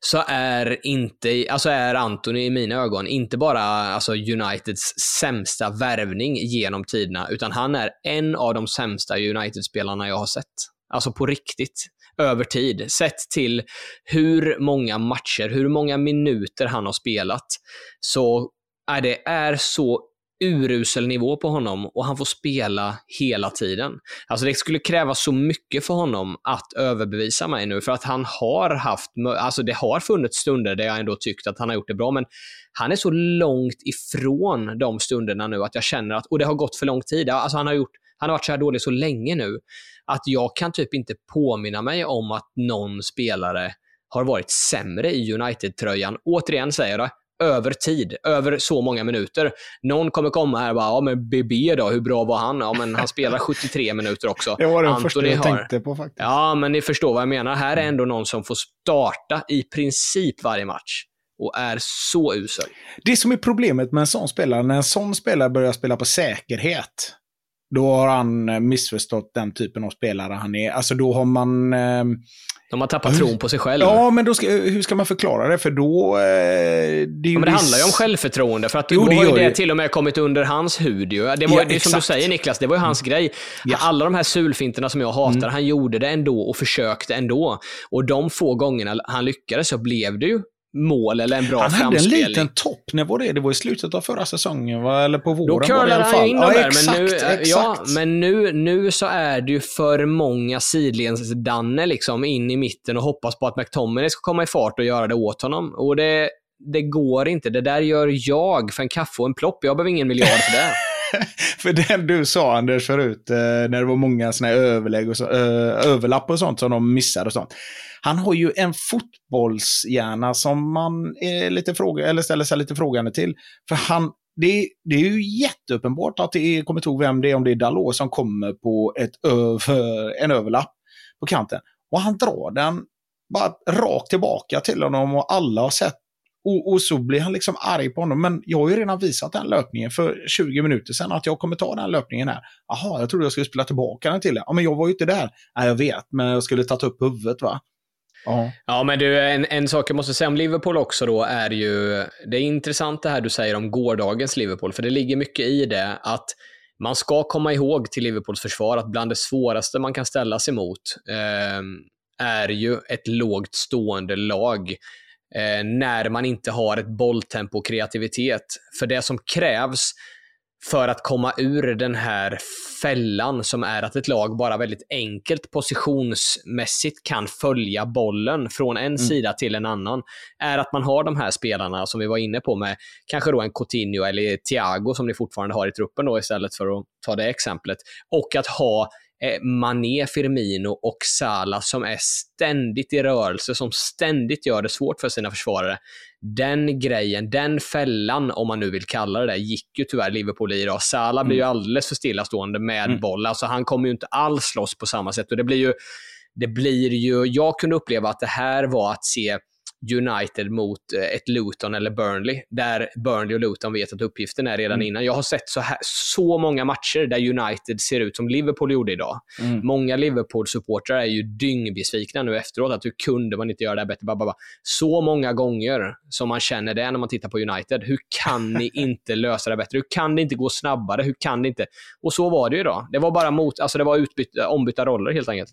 så är inte, alltså är Anthony i mina ögon inte bara alltså Uniteds sämsta värvning genom tiderna, utan han är en av de sämsta United-spelarna jag har sett. Alltså på riktigt, över tid. Sett till hur många matcher, hur många minuter han har spelat, så är det är så urusel nivå på honom, och han får spela hela tiden. Alltså det skulle kräva så mycket för honom att överbevisa mig nu, för att han har haft, alltså det har funnits stunder där jag ändå tyckt att han har gjort det bra, men han är så långt ifrån de stunderna nu att jag känner att, och det har gått för lång tid, alltså han har gjort, han har varit så här dålig så länge nu att jag kan typ inte påminna mig om att någon spelare har varit sämre i United-tröjan. Återigen säger jag, över tid, över så många minuter. Någon kommer komma här och bara, ja men B B då, hur bra var han? Ja men han spelar sjuttiotre minuter också. Det var det Anthony första jag har... tänkte på faktiskt. Ja men ni förstår vad jag menar. Här är ändå någon som får starta i princip varje match och är så usel. Det som är problemet med en sån spelare, när en sån spelare börjar spela på säkerhet, då har han missförstått den typen av spelare han är. Alltså då har man... Eh... De har tappat tron på sig själv. Ja, men då ska, hur ska man förklara det? För då... Eh, det är ju ja, men det viss... handlar ju om självförtroende. För att jo, det var ju det, det till och med kommit under hans hud. Ju. Det var ja, det som du säger, Niklas, det var ju hans mm. grej. Ja. Alla de här sulfinterna som jag hatar, mm. han gjorde det ändå och försökte ändå. Och de få gångerna han lyckades så blev det ju mål eller en bra han framspelning. Han hade en liten topp, när var det? Det var i slutet av förra säsongen, va? Eller på våren. Då curlade han ju in ja, där, exakt, men, nu, exakt. Ja, men nu, nu så är det ju för många sidledsdanne liksom in i mitten och hoppas på att McTominay ska komma i fart och göra det åt honom. Och det, det går inte. Det där gör jag för en kaffe och en plopp. Jag behöver ingen miljard för det. För den du sa, Anders, förut, när det var många såna här överlägg och så, överlapp och sånt som de missade och sånt. Han har ju en fotbollshjärna som man är lite fråga, eller ställer sig lite frågande till. För han, det, det är ju jätteuppenbart att det är, kommer inte ihåg vem det är, om det är Dalot som kommer på ett över, en överlapp på kanten. Och han drar den bara rakt tillbaka till honom och alla har sett. Och, och så blir han liksom arg på honom. Men jag har ju redan visat den löpningen för tjugo minuter sedan, att jag kommer ta den löpningen här. Jaha, jag trodde jag skulle spela tillbaka den till det. Ja, men jag var ju inte där. Nej, jag vet, men jag skulle ta upp huvudet, va? Ja. Ja, men du, en, en sak jag måste säga om Liverpool också då är ju... Det är intressant det här du säger om gårdagens Liverpool, för det ligger mycket i det att man ska komma ihåg till Liverpools försvar att bland det svåraste man kan ställa sig mot eh, är ju ett lågt stående lag eh, när man inte har ett bolltempo och kreativitet. För det som krävs för att komma ur den här fällan som är att ett lag bara väldigt enkelt positionsmässigt kan följa bollen från en mm. sida till en annan är att man har de här spelarna som vi var inne på med kanske då en Coutinho eller Thiago som ni fortfarande har i truppen då istället för att ta det exemplet, och att ha Mané, Firmino och Salah som är ständigt i rörelse, som ständigt gör det svårt för sina försvarare. Den grejen, den fällan om man nu vill kalla det där, gick ju tyvärr Liverpool i idag. Salah mm. blir ju alldeles för stillastående med mm. boll, alltså han kommer ju inte alls slåss på samma sätt, och det blir ju, det blir ju, jag kunde uppleva att det här var att se United mot ett Luton eller Burnley, där Burnley och Luton vet att uppgiften är redan mm. innan. Jag har sett så, här, så många matcher där United ser ut som Liverpool gjorde idag. Mm. Många Liverpool-supportrar är ju dyngbesvikna nu efteråt att hur kunde man inte göra det här bättre? Bara, bara, bara. Så många gånger som man känner det när man tittar på United. Hur kan ni inte lösa det bättre? Hur kan det inte gå snabbare? Hur kan det inte? Och så var det ju idag. Det var bara mot, alltså det var utbyta, ombytta roller helt enkelt.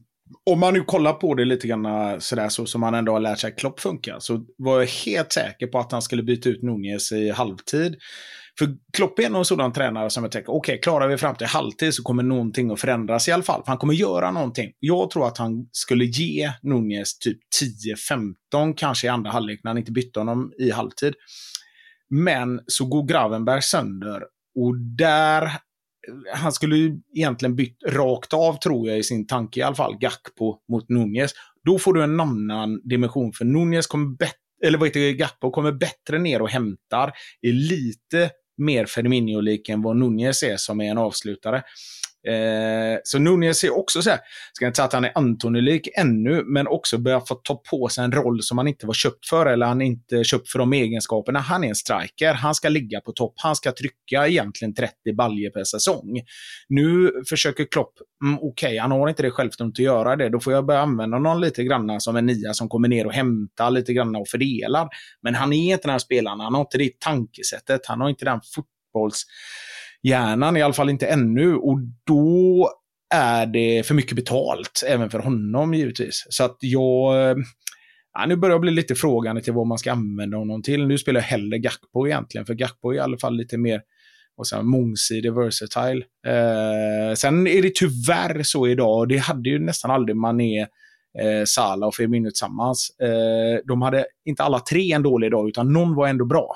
Om man nu kollar på det lite grann sådär, så som han ändå har lärt sig att Klopp funkar, så var jag helt säker på att han skulle byta ut Nunez i halvtid. För Klopp är någon sådan tränare som jag tänker, okej, okay, klarar vi fram till halvtid så kommer någonting att förändras i alla fall. Han kommer göra någonting. Jag tror att han skulle ge Nunez typ tio femton kanske i andra halvlek när han inte bytte honom i halvtid. Men så går Gravenberg sönder, och där... han skulle ju egentligen bytt rakt av, tror jag, i sin tanke i alla fall, Gakpo mot Nunez. Då får du en annan dimension, för Nunez kommer bättre, eller vad heter det, Gakpo kommer bättre ner och hämtar, är lite mer Firmino-lik än vad Nunez är som är en avslutare. Eh, så Nunez är också så här, ska inte säga att han är Anthony-lik ännu, men också börjar få ta på sig en roll som han inte var köpt för, eller han inte köpt för de egenskaperna. Han är en striker, han ska ligga på topp, han ska trycka egentligen trettio baljer per säsong. Nu försöker Klopp, mm, okej okay, han har inte det självklart att göra det, då får jag börja använda någon lite grann som en nia som kommer ner och hämtar lite grann och fördelar. Men han är inte den här spelaren, han har inte det tankesättet, han har inte den fotbolls hjärnan, i alla fall inte ännu, och då är det för mycket betalt även för honom givetvis. Så att jag ja, nu börjar jag bli lite frågande till vad man ska använda honom till. Nu spelar jag hellre Gakpo egentligen, för Gakpo är i alla fall lite mer och så här, mångsidig, versatile. Eh, sen är det tyvärr så idag, det hade ju nästan aldrig Mané, eh, Salah och Firmino tillsammans. Eh, de hade inte alla tre en dålig dag, utan någon var ändå bra.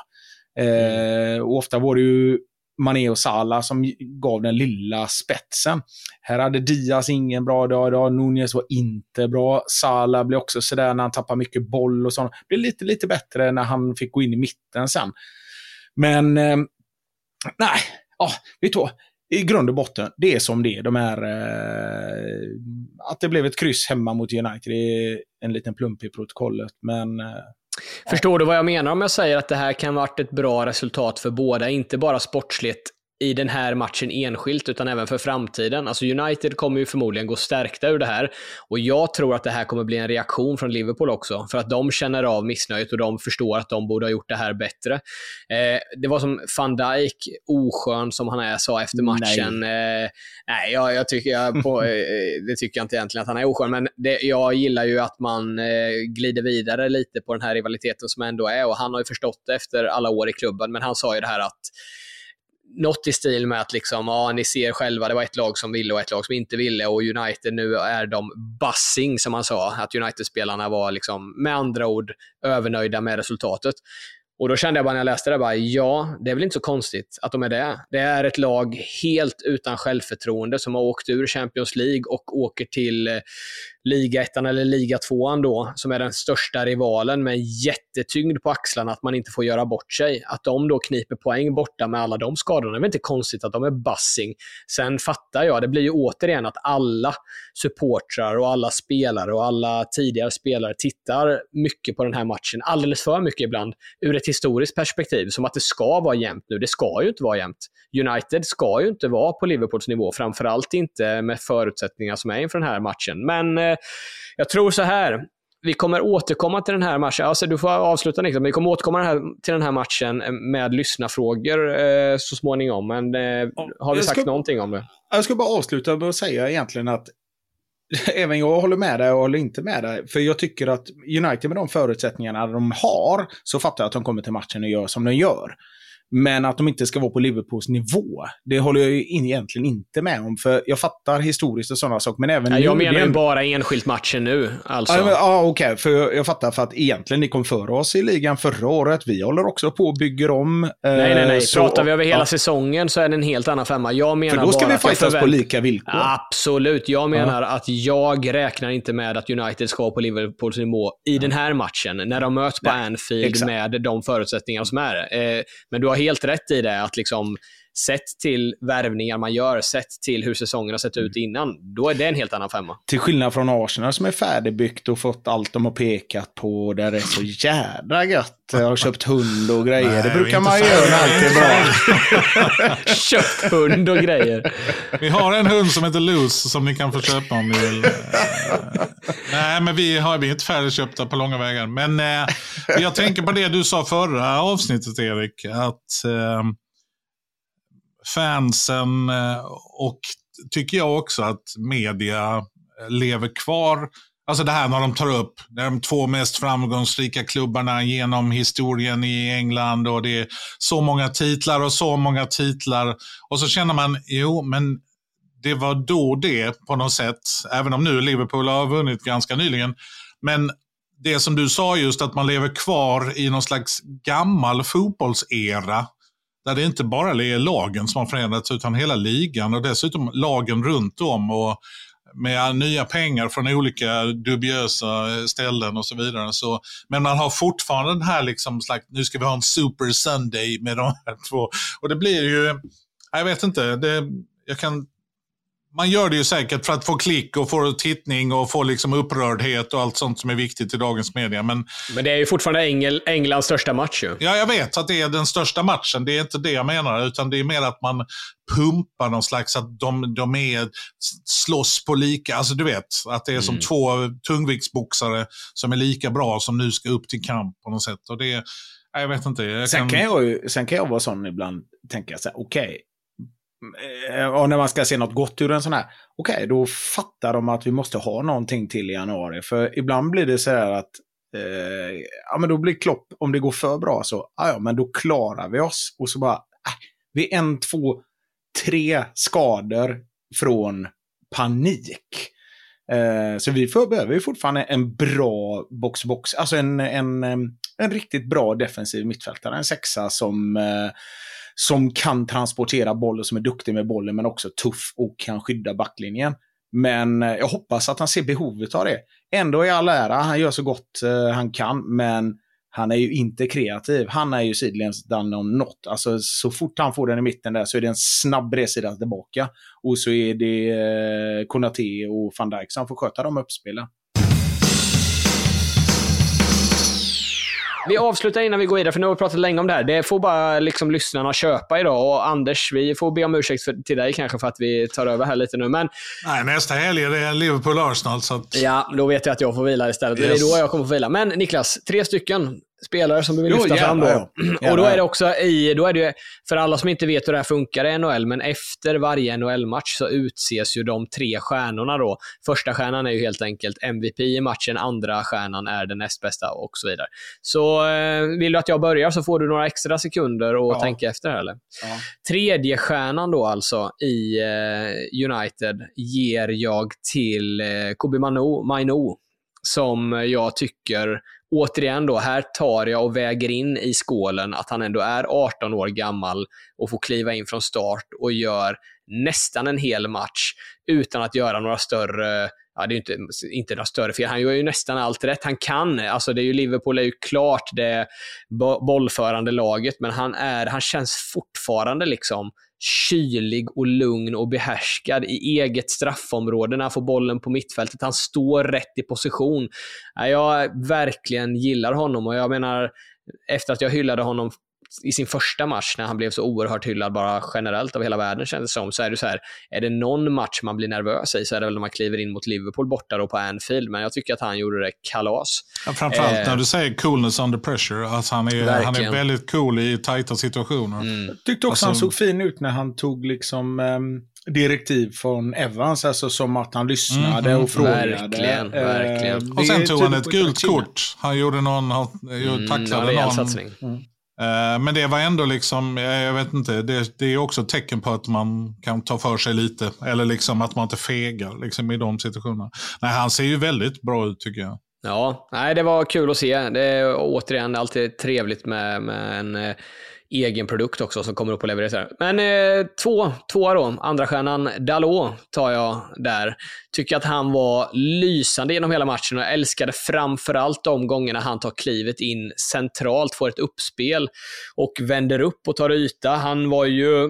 Eh, och ofta var det ju Mané och Salah som gav den lilla spetsen. Här hade Diaz ingen bra dag idag. Nunez var inte bra. Salah blev också sådär när han tappar mycket boll och sånt. Blev lite, lite bättre när han fick gå in i mitten sen. Men eh, nej, ja, vi tror i grund och botten, det är som det är. De här, eh, att det blev ett kryss hemma mot United är en liten plump i protokollet, men... Eh, förstår du vad jag menar om jag säger att det här kan varit ett bra resultat för båda, inte bara sportsligt i den här matchen enskilt, utan även för framtiden? Alltså United kommer ju förmodligen gå stärkta ur det här, och jag tror att det här kommer bli en reaktion från Liverpool också, för att de känner av missnöjet och de förstår att de borde ha gjort det här bättre. Eh, det var som Van Dijk, oskön som han är, sa efter matchen. Nej, eh, nej jag, jag tycker jag på, eh, det tycker jag inte egentligen att han är oskön, men det, jag gillar ju att man eh, glider vidare lite på den här rivaliteten som ändå är, och han har ju förstått det efter alla år i klubben, men han sa ju det här att något i stil med att liksom, ja, ni ser själva, det var ett lag som ville och ett lag som inte ville, och United nu är de buzzing, som man sa, att United-spelarna var liksom, med andra ord, övernöjda med resultatet. Och då kände jag bara när jag läste det, bara, ja, det är väl inte så konstigt att de är det. Det är ett lag helt utan självförtroende som har åkt ur Champions League och åker till Liga ettan eller Liga tvåan då, som är den största rivalen, med en jättetyngd på axlarna att man inte får göra bort sig. Att de då kniper poäng borta med alla de skadorna, det är väl inte konstigt att de är buzzing. Sen fattar jag, det blir ju återigen att alla supportrar och alla spelare och alla tidigare spelare tittar mycket på den här matchen, alldeles för mycket ibland, ur ett historiskt perspektiv, som att det ska vara jämnt nu. Det ska ju inte vara jämnt. United ska ju inte vara på Liverpools nivå, framförallt inte med förutsättningar som är inför den här matchen. Men jag tror så här, vi kommer återkomma till den här matchen. Alltså, du får avsluta Niklas, men vi kommer återkomma här, till den här matchen med lyssnarfrågor eh, så småningom. Men eh, har vi sagt ska, någonting om det? Jag ska bara avsluta med att säga egentligen att även jag håller med dig och håller inte med dig. För jag tycker att United med de förutsättningarna de har, så fattar jag att de kommer till matchen och gör som de gör. Men att de inte ska vara på Liverpools nivå, det håller jag ju egentligen inte med om. För jag fattar historiskt och sådana saker, men även ja, jag nu, menar ju en... bara enskilt matchen nu alltså. Ja, ja okej, okay, för jag fattar, för att egentligen ni kom före oss i ligan förra året. Vi håller också på och bygger om. eh, Nej, nej, nej, så, pratar vi över hela ja. säsongen så är det en helt annan femma. Jag menar, för då ska bara vi fightas förvänt... på lika villkor. Absolut, jag menar ja. att jag räknar inte med att United ska på Liverpools nivå i ja. den här matchen, när de möts på nej, Anfield exakt. med de förutsättningar som är. eh, Men du har helt rätt i det, att liksom sett till värvningar man gör, sett till hur säsongen har sett ut innan, då är det en helt annan femma. Till skillnad från Arsenal som är färdigbyggt och fått allt de har pekat på, där det är så jädra gött. Jag har köpt hund och grejer. Nej, det brukar man göra när allt är bra. Köpt hund och grejer. Vi har en hund som heter Loose som ni kan få köpa om ni vill. Nej, men vi har vi inte färdigköpta på långa vägar. Men eh, jag tänker på det du sa förra avsnittet, Erik, att eh, fansen och tycker jag också att media lever kvar. Alltså det här när de tar upp de två mest framgångsrika klubbarna genom historien i England, och det är så många titlar och så många titlar. Och så känner man, jo men det var då det på något sätt, även om nu Liverpool har vunnit ganska nyligen. Men det som du sa just, att man lever kvar i någon slags gammal fotbollsera, där det inte bara är lagen som har förändrats utan hela ligan, och dessutom lagen runt om och med nya pengar från olika dubiösa ställen och så vidare. Så, men man har fortfarande den här liksom, slags, nu ska vi ha en Super Sunday med de här två. Och det blir ju, jag vet inte, det, jag kan, man gör det ju säkert för att få klick och få tittning och få liksom upprördhet och allt sånt som är viktigt i dagens media. Men, men det är ju fortfarande Engel, Englands största match ju. Ja, jag vet att det är den största matchen. Det är inte det jag menar, utan det är mer att man pumpar någon slags, att de, de är slåss på lika, alltså du vet, att det är som mm. två tungviktsboxare som är lika bra som nu ska upp till kamp på något sätt. Och det, jag vet inte. Jag sen, kan... Kan jag ju, sen kan jag vara sån ibland, tänker jag så här, okej. Okay. Och när man ska se något gott ur en sån här, okej, okay, då fattar de att vi måste ha någonting till i januari. För ibland blir det så här att eh, ja men då blir Klopp, om det går för bra så, ja men då klarar vi oss. Och så bara, eh, vi är en, två, tre skador från panik. Eh, så vi för, behöver ju fortfarande en bra box-box, alltså en, en, en riktigt bra defensiv mittfältare, en sexa som... Eh, som kan transportera bollen, som är duktig med bollen men också tuff och kan skydda backlinjen. Men jag hoppas att han ser behovet av det. Ändå i all ära, han gör så gott eh, han kan, men han är ju inte kreativ. Han är ju sidledsdan om något. Alltså så fort han får den i mitten där så är det en snabb resida tillbaka. Och så är det eh, Konaté och Van Dijk som får sköta dem uppspelen. Vi avslutar innan vi går vidare, för nu har vi pratat länge om det här. Det får bara liksom lyssnarna köpa idag. Och Anders, vi får be om ursäkt för, till dig kanske för att vi tar över här lite nu. Men... Nej, nästa helg är det Liverpool-Arsenal. Så att... Ja, då vet jag att jag får vila istället. Yes. Det är då jag kommer få vila. Men Niklas, tre stycken spelare som vi vill jo, lyfta fram då. Och då är det också i, då är det ju, för alla som inte vet hur det här funkar i N H L, men efter varje N H L-match så utses ju de tre stjärnorna då. Första stjärnan är ju helt enkelt M V P i matchen, andra stjärnan är den näst bästa och så vidare. Så eh, vill du att jag börjar så får du några extra sekunder och ja. tänka efter här, eller? Ja. Tredje stjärnan då alltså i eh, United ger jag till eh, Kobbie Mainoo, som jag tycker återigen då, här tar jag och väger in i skålen att han ändå är arton år gammal och får kliva in från start och gör nästan en hel match utan att göra några större, ja det är ju inte, inte några större fel, han gör ju nästan allt rätt, han kan, alltså det är ju, Liverpool är ju klart det bollförande laget, men han är, han känns fortfarande liksom kylig och lugn och behärskad i eget straffområde när han får bollen på mittfältet. Han står rätt i position. Jag verkligen gillar honom, och jag menar, efter att jag hyllade honom i sin första match när han blev så oerhört hyllad bara generellt av hela världen, kändes som, så är det så här, är det någon match man blir nervös i så är det väl när man kliver in mot Liverpool borta då på Anfield, men jag tycker att han gjorde det kalas. Ja, framförallt eh, när du säger coolness under pressure, att alltså han, är, han är väldigt cool i tajta situationer. Mm. Jag tyckte också alltså, han såg fin ut när han tog liksom... Um... direktiv från Evans, alltså som att han lyssnade mm, och frågade. Verkligen, eh, verkligen. Och sen tog han ett gult kort. Han gjorde någon, mm, tacklade någon. Satsning. Mm. Eh, men det var ändå liksom, jag, jag vet inte, det, det är också ett tecken på att man kan ta för sig lite. Eller liksom att man inte fegar liksom, i de situationerna. Nej, han ser ju väldigt bra ut tycker jag. Ja, nej, det var kul att se. Det är återigen alltid trevligt med, med en... egen produkt också som kommer upp och levererar. Men eh, två, två då. Andra stjärnan Dalot tar jag där. Tycker att han var lysande genom hela matchen och älskade framförallt de gångerna han tar klivet in centralt, får ett uppspel och vänder upp och tar yta. Han var ju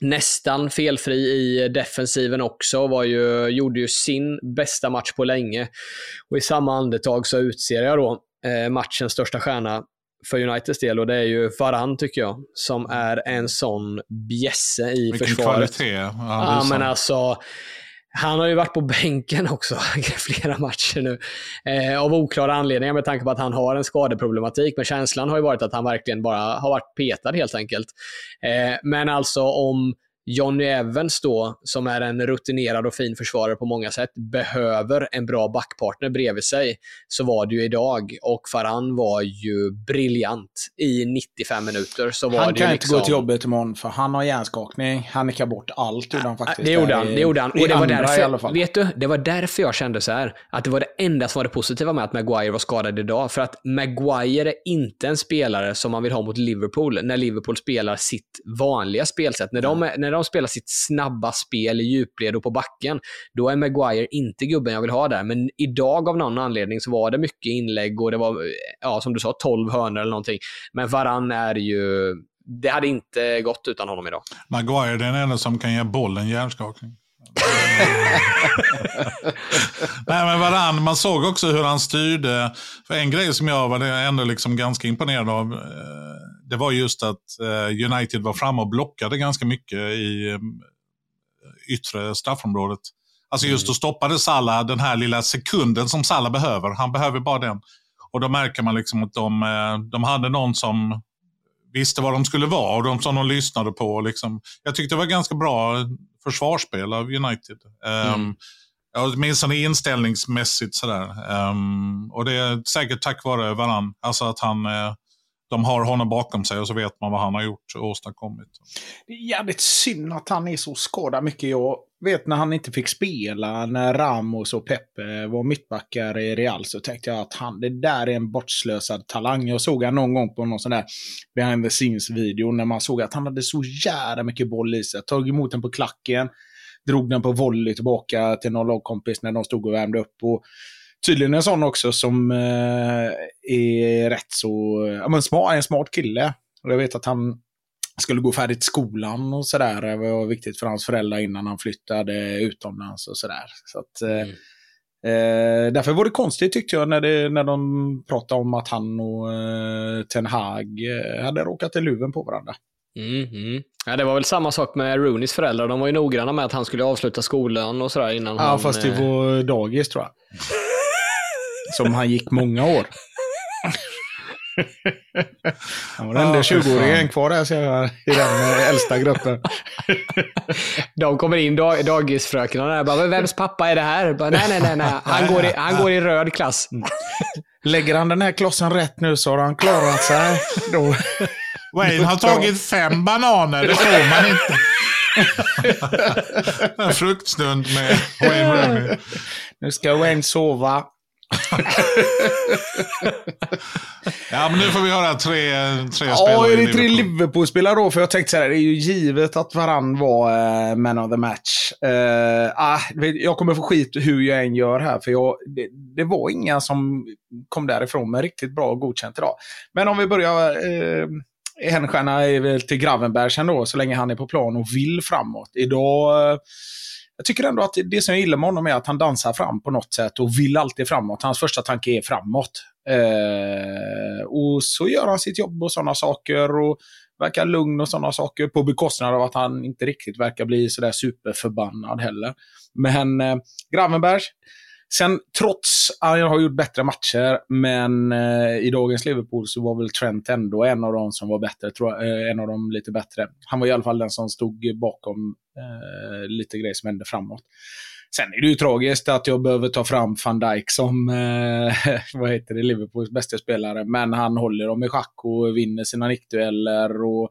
nästan felfri i defensiven också, var ju, gjorde ju sin bästa match på länge. Och i samma andetag så utser jag då eh, matchens största stjärna för Uniteds del, och det är ju Varane tycker jag, som är en sån bjässe i vilken försvaret. Kvalitet. Ja, ja men alltså han har ju varit på bänken också flera matcher nu eh, av oklara anledningar med tanke på att han har en skadeproblematik, men känslan har ju varit att han verkligen bara har varit petad helt enkelt. Eh, men alltså om Johnny Evans då, som är en rutinerad och fin försvarare på många sätt, behöver en bra backpartner bredvid sig, så var det ju idag. Och Varane var ju briljant i nittiofem minuter. Så var han det kan ju inte liksom... gå till jobbet imorgon, för han har hjärnskakning. Han nickar bort allt. Ja, faktiskt. Det gjorde han. Det gjorde han. Och det var därför, vet du, det var därför jag kände så här, att det var det enda som var det positiva med att Maguire var skadad idag. För att Maguire är inte en spelare som man vill ha mot Liverpool när Liverpool spelar sitt vanliga spelsätt. När de är, när de spelar sitt snabba spel i djupled och på backen, då är Maguire inte gubben jag vill ha där. Men idag av någon anledning så var det mycket inlägg och det var, ja, som du sa, tolv hörnor eller någonting. Men Varane är ju, det hade inte gått utan honom idag. Maguire, den enda som kan ge bollen hjärnskakning. Nej, men Varane, man såg också hur han styrde. För en grej som jag var ändå liksom ganska imponerad av, det var just att United var framme och blockade ganska mycket i yttre straffområdet. Alltså just att stoppade Salah den här lilla sekunden som Salah behöver. Han behöver bara den. Och då märker man liksom att de, de hade någon som visste vad de skulle vara och de som de lyssnade på. Liksom. Jag tyckte det var ganska bra försvarsspel av United. Mm. Um, åtminstone inställningsmässigt sådär. Um, och det är säkert tack vare Varane. Alltså att han... de har honom bakom sig och så vet man vad han har gjort och åstadkommit. Det är jävligt synd att han är så skadad mycket. Jag vet när han inte fick spela, när Ramos och Pepe var mittbackar i Real, så tänkte jag att han, det där är en bortslösad talang. Jag såg han någon gång på någon sån där behind the scenes video när man såg att han hade så jävla mycket boll i sig. Tog emot den på klacken, drog den på volley tillbaka till någon lagkompis när de stod och värmde upp, och tydligen en sån också som eh, är rätt så... Ja, men smart, en smart kille. Och jag vet att han skulle gå färdigt skolan och sådär. Det var viktigt för hans föräldrar innan han flyttade utomlands och sådär. Så att, eh, mm. eh, därför var det konstigt tyckte jag när, det, när de pratade om att han och eh, Ten Hag hade råkat i luven på varandra. Mm-hmm. Ja, det var väl samma sak med Rooneys föräldrar. De var ju noggranna med att han skulle avsluta skolan och sådär innan. Ja, han, fast det var dagis tror jag. Som han gick många år. Han var den där tjugoåringen kvar där, så jag, i den äldsta gruppen. De kommer in, dag, dagisfröknarna där, bara, vems pappa är det här? Bara, nej, nej, nej, nej. Han, går i, han går i röd klass. Lägger han den här klossen rätt nu så har han klarat sig. Då. Wayne har tagit fem bananer, det får man inte. En fruktstund med Wayne Remy. Nu ska Wayne sova. Ja, men nu får vi höra tre, tre ja, spelare. Ja, är det tre Liverpool-spelare då? För jag tänkte så här, det är ju givet att Varane var uh, man of the match. uh, uh, Jag kommer få skit hur jag än gör här, för jag, det, det var inga som kom därifrån med riktigt bra och godkänt idag. Men om vi börjar uh, en stjärna är väl till Gravenberg ändå, så länge han är på plan och vill framåt. Idag, jag tycker ändå att det som jag gillar med honom är att han dansar fram på något sätt och vill alltid framåt. Hans första tanke är framåt. Eh, och så gör han sitt jobb och sådana saker och verkar lugn och sådana saker, på bekostnad av att han inte riktigt verkar bli sådär superförbannad heller. Men eh, Gravenberg, sen trots att jag har gjort bättre matcher, men eh, i dagens Liverpool så var väl Trent ändå en av dem som var bättre, tror jag, eh, en av dem lite bättre. Han var i alla fall den som stod bakom eh, lite grejer som hände framåt. Sen är det ju tragiskt att jag behöver ta fram Van Dijk som eh, vad heter det, Liverpools bästa spelare, men han håller dem i schack och vinner sina nickdueller och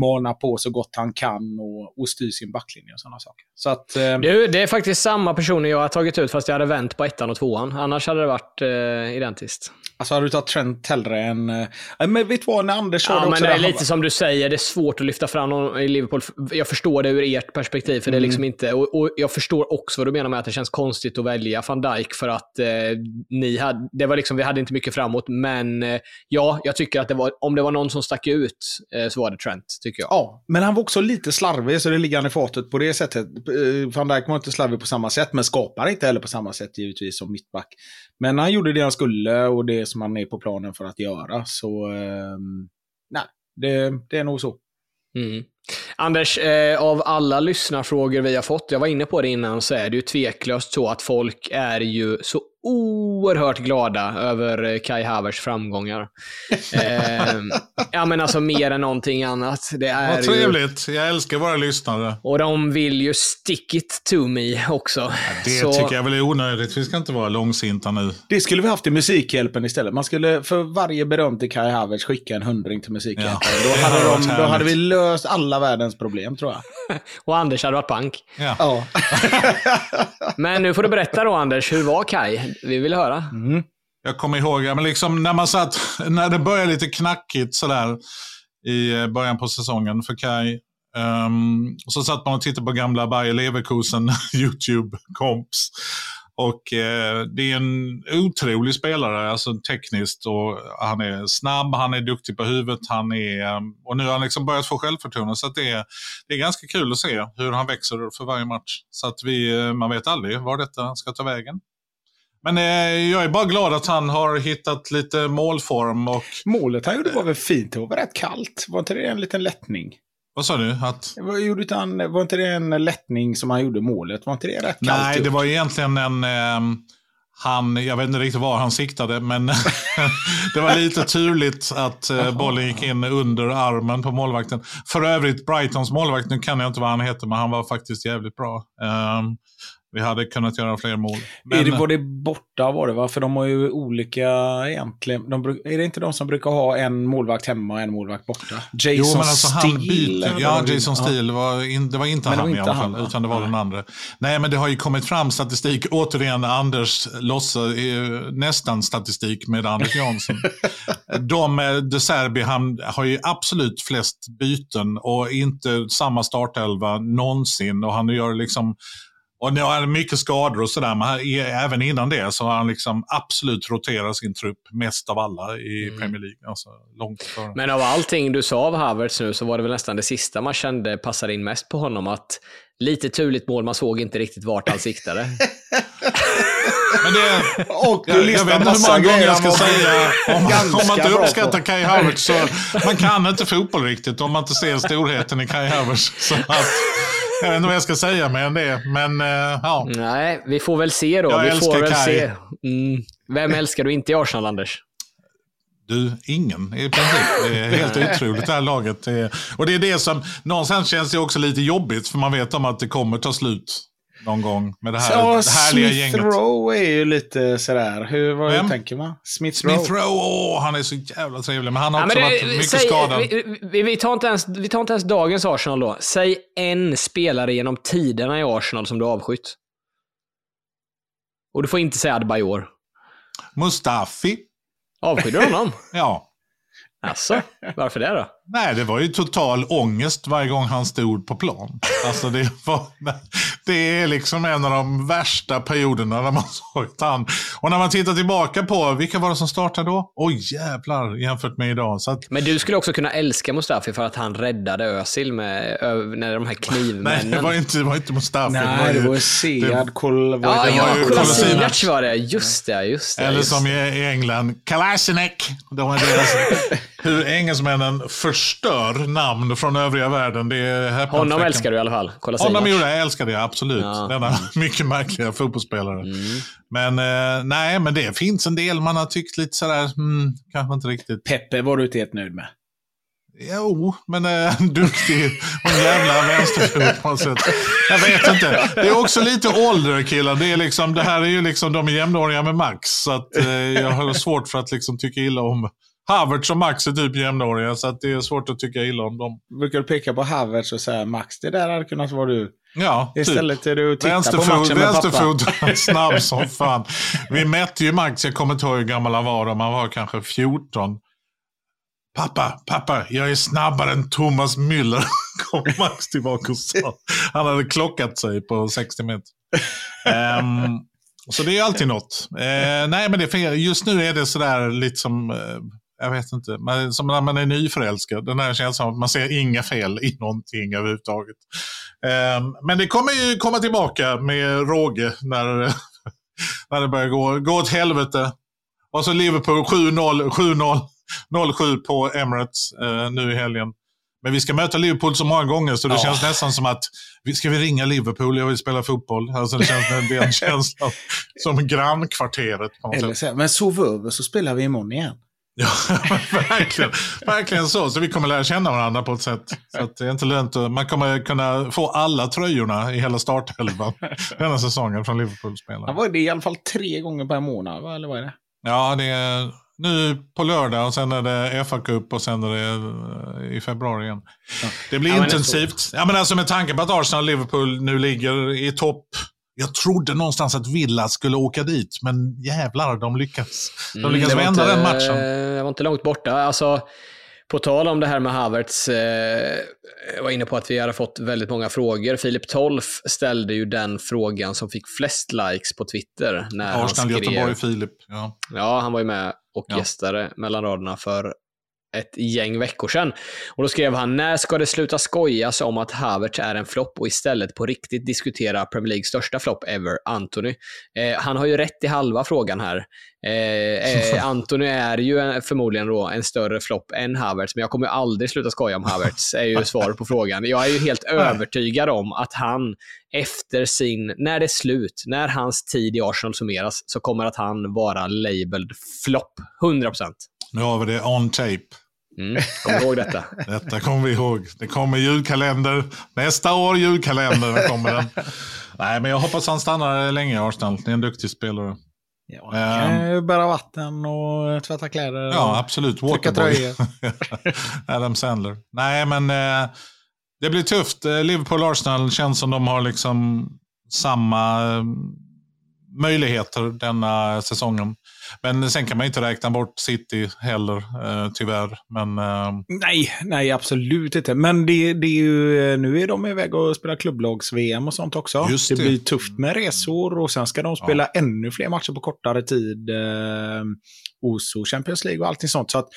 manar på så gott han kan och, och styr sin backlinje och sådana saker. Så att, eh... du, det är faktiskt samma person jag har tagit ut, fast jag hade vänt på ettan och tvåan. Annars hade det varit eh, identiskt. Alltså hade du tagit Trent hellre än... Eh, men vet du vad, när Anders körde ja, också... Men det är lite han... som du säger, det är svårt att lyfta fram någon i Liverpool. Jag förstår det ur ert perspektiv, för mm. det är liksom inte... Och, och jag förstår också vad du menar med att det känns konstigt att välja Van Dijk, för att eh, ni hade, det var liksom, vi hade inte mycket framåt, men eh, ja, jag tycker att det var, om det var någon som stack ut eh, så var det Trent, tycker jag. Ja, men han var också lite slarvig, så det ligger han i fatet på det sättet. Van Dijk var inte slarvig på samma sätt, men skapar inte heller på samma sätt givetvis som mittback. Men han gjorde det han skulle och det som han är på planen för att göra, så eh, nej, det, det är nog så. Mm. Anders, eh, av alla lyssnarfrågor vi har fått, jag var inne på det innan, så är det ju tveklöst så att folk är ju så oerhört glada över Kai Havertz framgångar. eh, ja men alltså mer än någonting annat. Det är vad trevligt, ju... jag älskar våra lyssnare. Och de vill ju stick it to me också. Ja, det så... tycker jag väl är onödigt, vi ska inte vara långsinta nu. Det skulle vi haft i Musikhjälpen istället. Man skulle för varje beröm till Kai Havertz skicka en hundring till Musikhjälpen. Ja, då, hade de, då hade vi löst alla världens problem, tror jag. Och Anders hade varit pank. Ja. Ja. Men nu får du berätta då, Anders, hur var Kai? Vi vill höra. Mm. Jag kommer ihåg, men liksom när man satt, när det började lite knackigt så där i början på säsongen för Kai, um, så satt man och tittade på gamla Bayer Leverkusen YouTube-komps. Och uh, det är en otrolig spelare, alltså tekniskt, och han är snabb, han är duktig på huvudet, han är um, och nu har han liksom börjat få självförtroende, så att det är det är ganska kul att se hur han växer för varje match. Så att vi uh, man vet aldrig var detta ska ta vägen. Men eh, jag är bara glad att han har hittat lite målform. Och målet han gjorde var väl fint, det var rätt kallt. Var inte det en liten lättning? Vad sa du? Att... Var, gjorde han, var inte det en lättning som han gjorde målet? Var inte det rätt kallt? Nej, gjort? Det var egentligen en... Eh, han, jag vet inte riktigt var han siktade, men det var lite turligt att eh, bollen gick in under armen på målvakten. För övrigt, Brightons målvakt, nu kan jag inte vad han heter, men han var faktiskt jävligt bra. Um, Vi hade kunnat göra fler mål. Men... Är det, var det borta var det va? För de har ju olika egentligen. De bruk... Är det inte de som brukar ha en målvakt hemma och en målvakt borta? Jason jo, men alltså Steele. Han byter. Ja, Jason Steele. Var in... Det var inte men han var inte i alla fall, han, utan det var nej. Den andra. Nej, men det har ju kommit fram statistik. Återigen, Anders lossar nästan statistik med Anders Jansson. de, de Serbi, han har ju absolut flest byten och inte samma startelva någonsin. Och han gör liksom... Och nu har han mycket skador och sådär, men även innan det så har han liksom absolut roterat sin trupp mest av alla i mm. Premier League. Alltså, långt för... Men av allting du sa av Havertz nu så var det väl nästan det sista man kände passade in mest på honom, att lite turligt mål, man såg inte riktigt vart han siktade. Men det, och jag, jag vet inte hur många gånger jag ska säga om man, om man inte uppskattar Kai Havertz, så man kan inte fotboll riktigt om man inte ser storheten i Kai Havertz, så att jag vet inte vad jag ska säga med det, men ja. Nej, vi får väl se då. Jag vi älskar får väl Kai. Se. Mm. Vem älskar du inte i Arsenal, Anders? Du, ingen. I princip. Det är helt otroligt det här laget. Och det är det som, någonstans känns det också lite jobbigt, för man vet om att det kommer ta slut någon gång med det här, så, det härliga Smith gänget. Smith Rowe är ju lite sådär. Hur, vad hur tänker man? Smith Rowe. Smith Rowe, åh, han är så jävla trevlig. Men han har ja, också det, varit mycket säg, skadad. Vi, vi, vi, tar inte ens, vi tar inte ens dagens Arsenal då. Säg en spelare genom tiderna i Arsenal som du avskytt. Och du får inte säga Adebayor. Mustafi. Avskyr du honom? Ja. Alltså, varför det då? Nej, det var ju total ångest varje gång han stod på plan. Alltså det var, det är liksom en av de värsta perioderna när man såg han. Och när man tittar tillbaka på vilka var det som startade då? Oj oh, jävlar, jämfört med idag. Så att... Men du skulle också kunna älska Mustafi för att han räddade Özil med ö, när de här knivmännen. Nej, det var inte, det var inte Mustafi. Nej, det var ju Sead. Kolašinac var det, just det, just det. Eller just som i England, Kolašinac. De var deras... Hur engelsmännen förstör namn från övriga världen, det är här. Honom älskar du i alla fall. Honom gjorde jag, älskar det, absolut. Ja. Denna mycket märkliga fotbollsspelare. Mm. Men eh, nej, men det finns en del man har tyckt lite sådär, mm, kanske inte riktigt. Peppe var du inte helt nöjd med? Jo, men eh, duktig och jävla vänsterfot på något sätt. Jag vet inte. Det är också lite ålder killar. Det är liksom, det här är ju liksom, de är jämnåriga med Max. Så att eh, jag har svårt för att liksom tycka illa om Havertz och Max är typ jämnåriga, så att det är svårt att tycka illa om dem. Brukar du peka på Havertz och säga Max, det där hade kunnat vara du. Ja, istället typ. Är du och tittar vänsterfod, på matchen med vänsterfod, pappa. Snabb som fan. Vi mätte ju Max, jag kommer inte ihåg hur gammal han var, om han var kanske fjorton. Pappa, pappa, jag är snabbare än Thomas Müller. Kom Max tillbaka och sa. Han hade klockat sig på sextio meter. Um, så det är ju alltid något. Uh, nej, men det, just nu är det sådär lite som... Uh, jag vet inte, man, som när man är nyförälskad, den här känslan att man ser inga fel i någonting överhuvudtaget. Um, men det kommer ju komma tillbaka med råge när, när det börjar gå, gå åt helvete. Och så Liverpool sju noll sju noll noll sju på Emirates uh, nu i helgen. Men vi ska möta Liverpool så många gånger så det ja. Känns nästan som att ska vi ringa Liverpool, jag vill spela fotboll. Alltså det känns en del känsla som grannkvarteret. På något sätt. Men sov över så spelar vi imorgon igen. Ja, verkligen, verkligen så. Så vi kommer lära känna varandra på ett sätt. Så att det är inte lönt. Man kommer kunna få alla tröjorna i hela startelvan den här säsongen från Liverpool-spelare. Ja, var det i alla fall tre gånger per månad, va? Eller vad är det? Ja, det är nu på lördag och sen är det F A Cup och sen är det i februari igen. Ja. Det blir ja, intensivt. Men ja, men alltså med tanke på att Arsenal och Liverpool nu ligger i topp. Jag trodde någonstans att Villa skulle åka dit, men jävlar, de lyckas. De lyckas mm, vända inte, den matchen. Det var inte långt borta. Alltså, på tal om det här med Havertz, eh, jag var inne på att vi hade fått väldigt många frågor. Filip Tolf ställde ju den frågan som fick flest likes på Twitter. När Arsenal, Göteborg, Filip. Ja. ja, han var ju med och ja. gästade mellan raderna för ett gäng veckor sedan. Och då skrev han, när ska det sluta skojas om att Havertz är en flopp och istället på riktigt diskutera Premier Leagues största flopp ever, Anthony. Eh, han har ju rätt i halva frågan här. Eh, eh, Anthony är ju en, förmodligen då en större flopp än Havertz, men jag kommer aldrig sluta skoja om Havertz, är ju svar på frågan. Jag är ju helt övertygad om att han efter sin, när det är slut, när hans tid i Arsenal summeras, så kommer att han vara labeled flopp, hundra procent. Nu har vi det on tape. Mm, kommer ihåg detta. Detta kommer vi ihåg. Det kommer julkalender. Nästa år julkalender kommer den. Nej, men jag hoppas han stannar länge i Arsenal. Det är en duktig spelare. Ja, kan um, bära vatten och tvätta kläder. Ja, och absolut. Waterboy. Adam Sandler. Nej, men eh, det blir tufft. Liverpool och Arsenal känns som de har liksom samma... Eh, möjligheter denna säsongen. Men sen kan man inte räkna bort City heller, eh, tyvärr. Men, eh... Nej, nej, absolut inte. Men det, det är ju, nu är de iväg och spelar klubblags-V M och sånt också. Just det. Det blir tufft med resor och sen ska de spela ja. ännu fler matcher på kortare tid. Eh, O S O, Champions League och allting sånt. Så att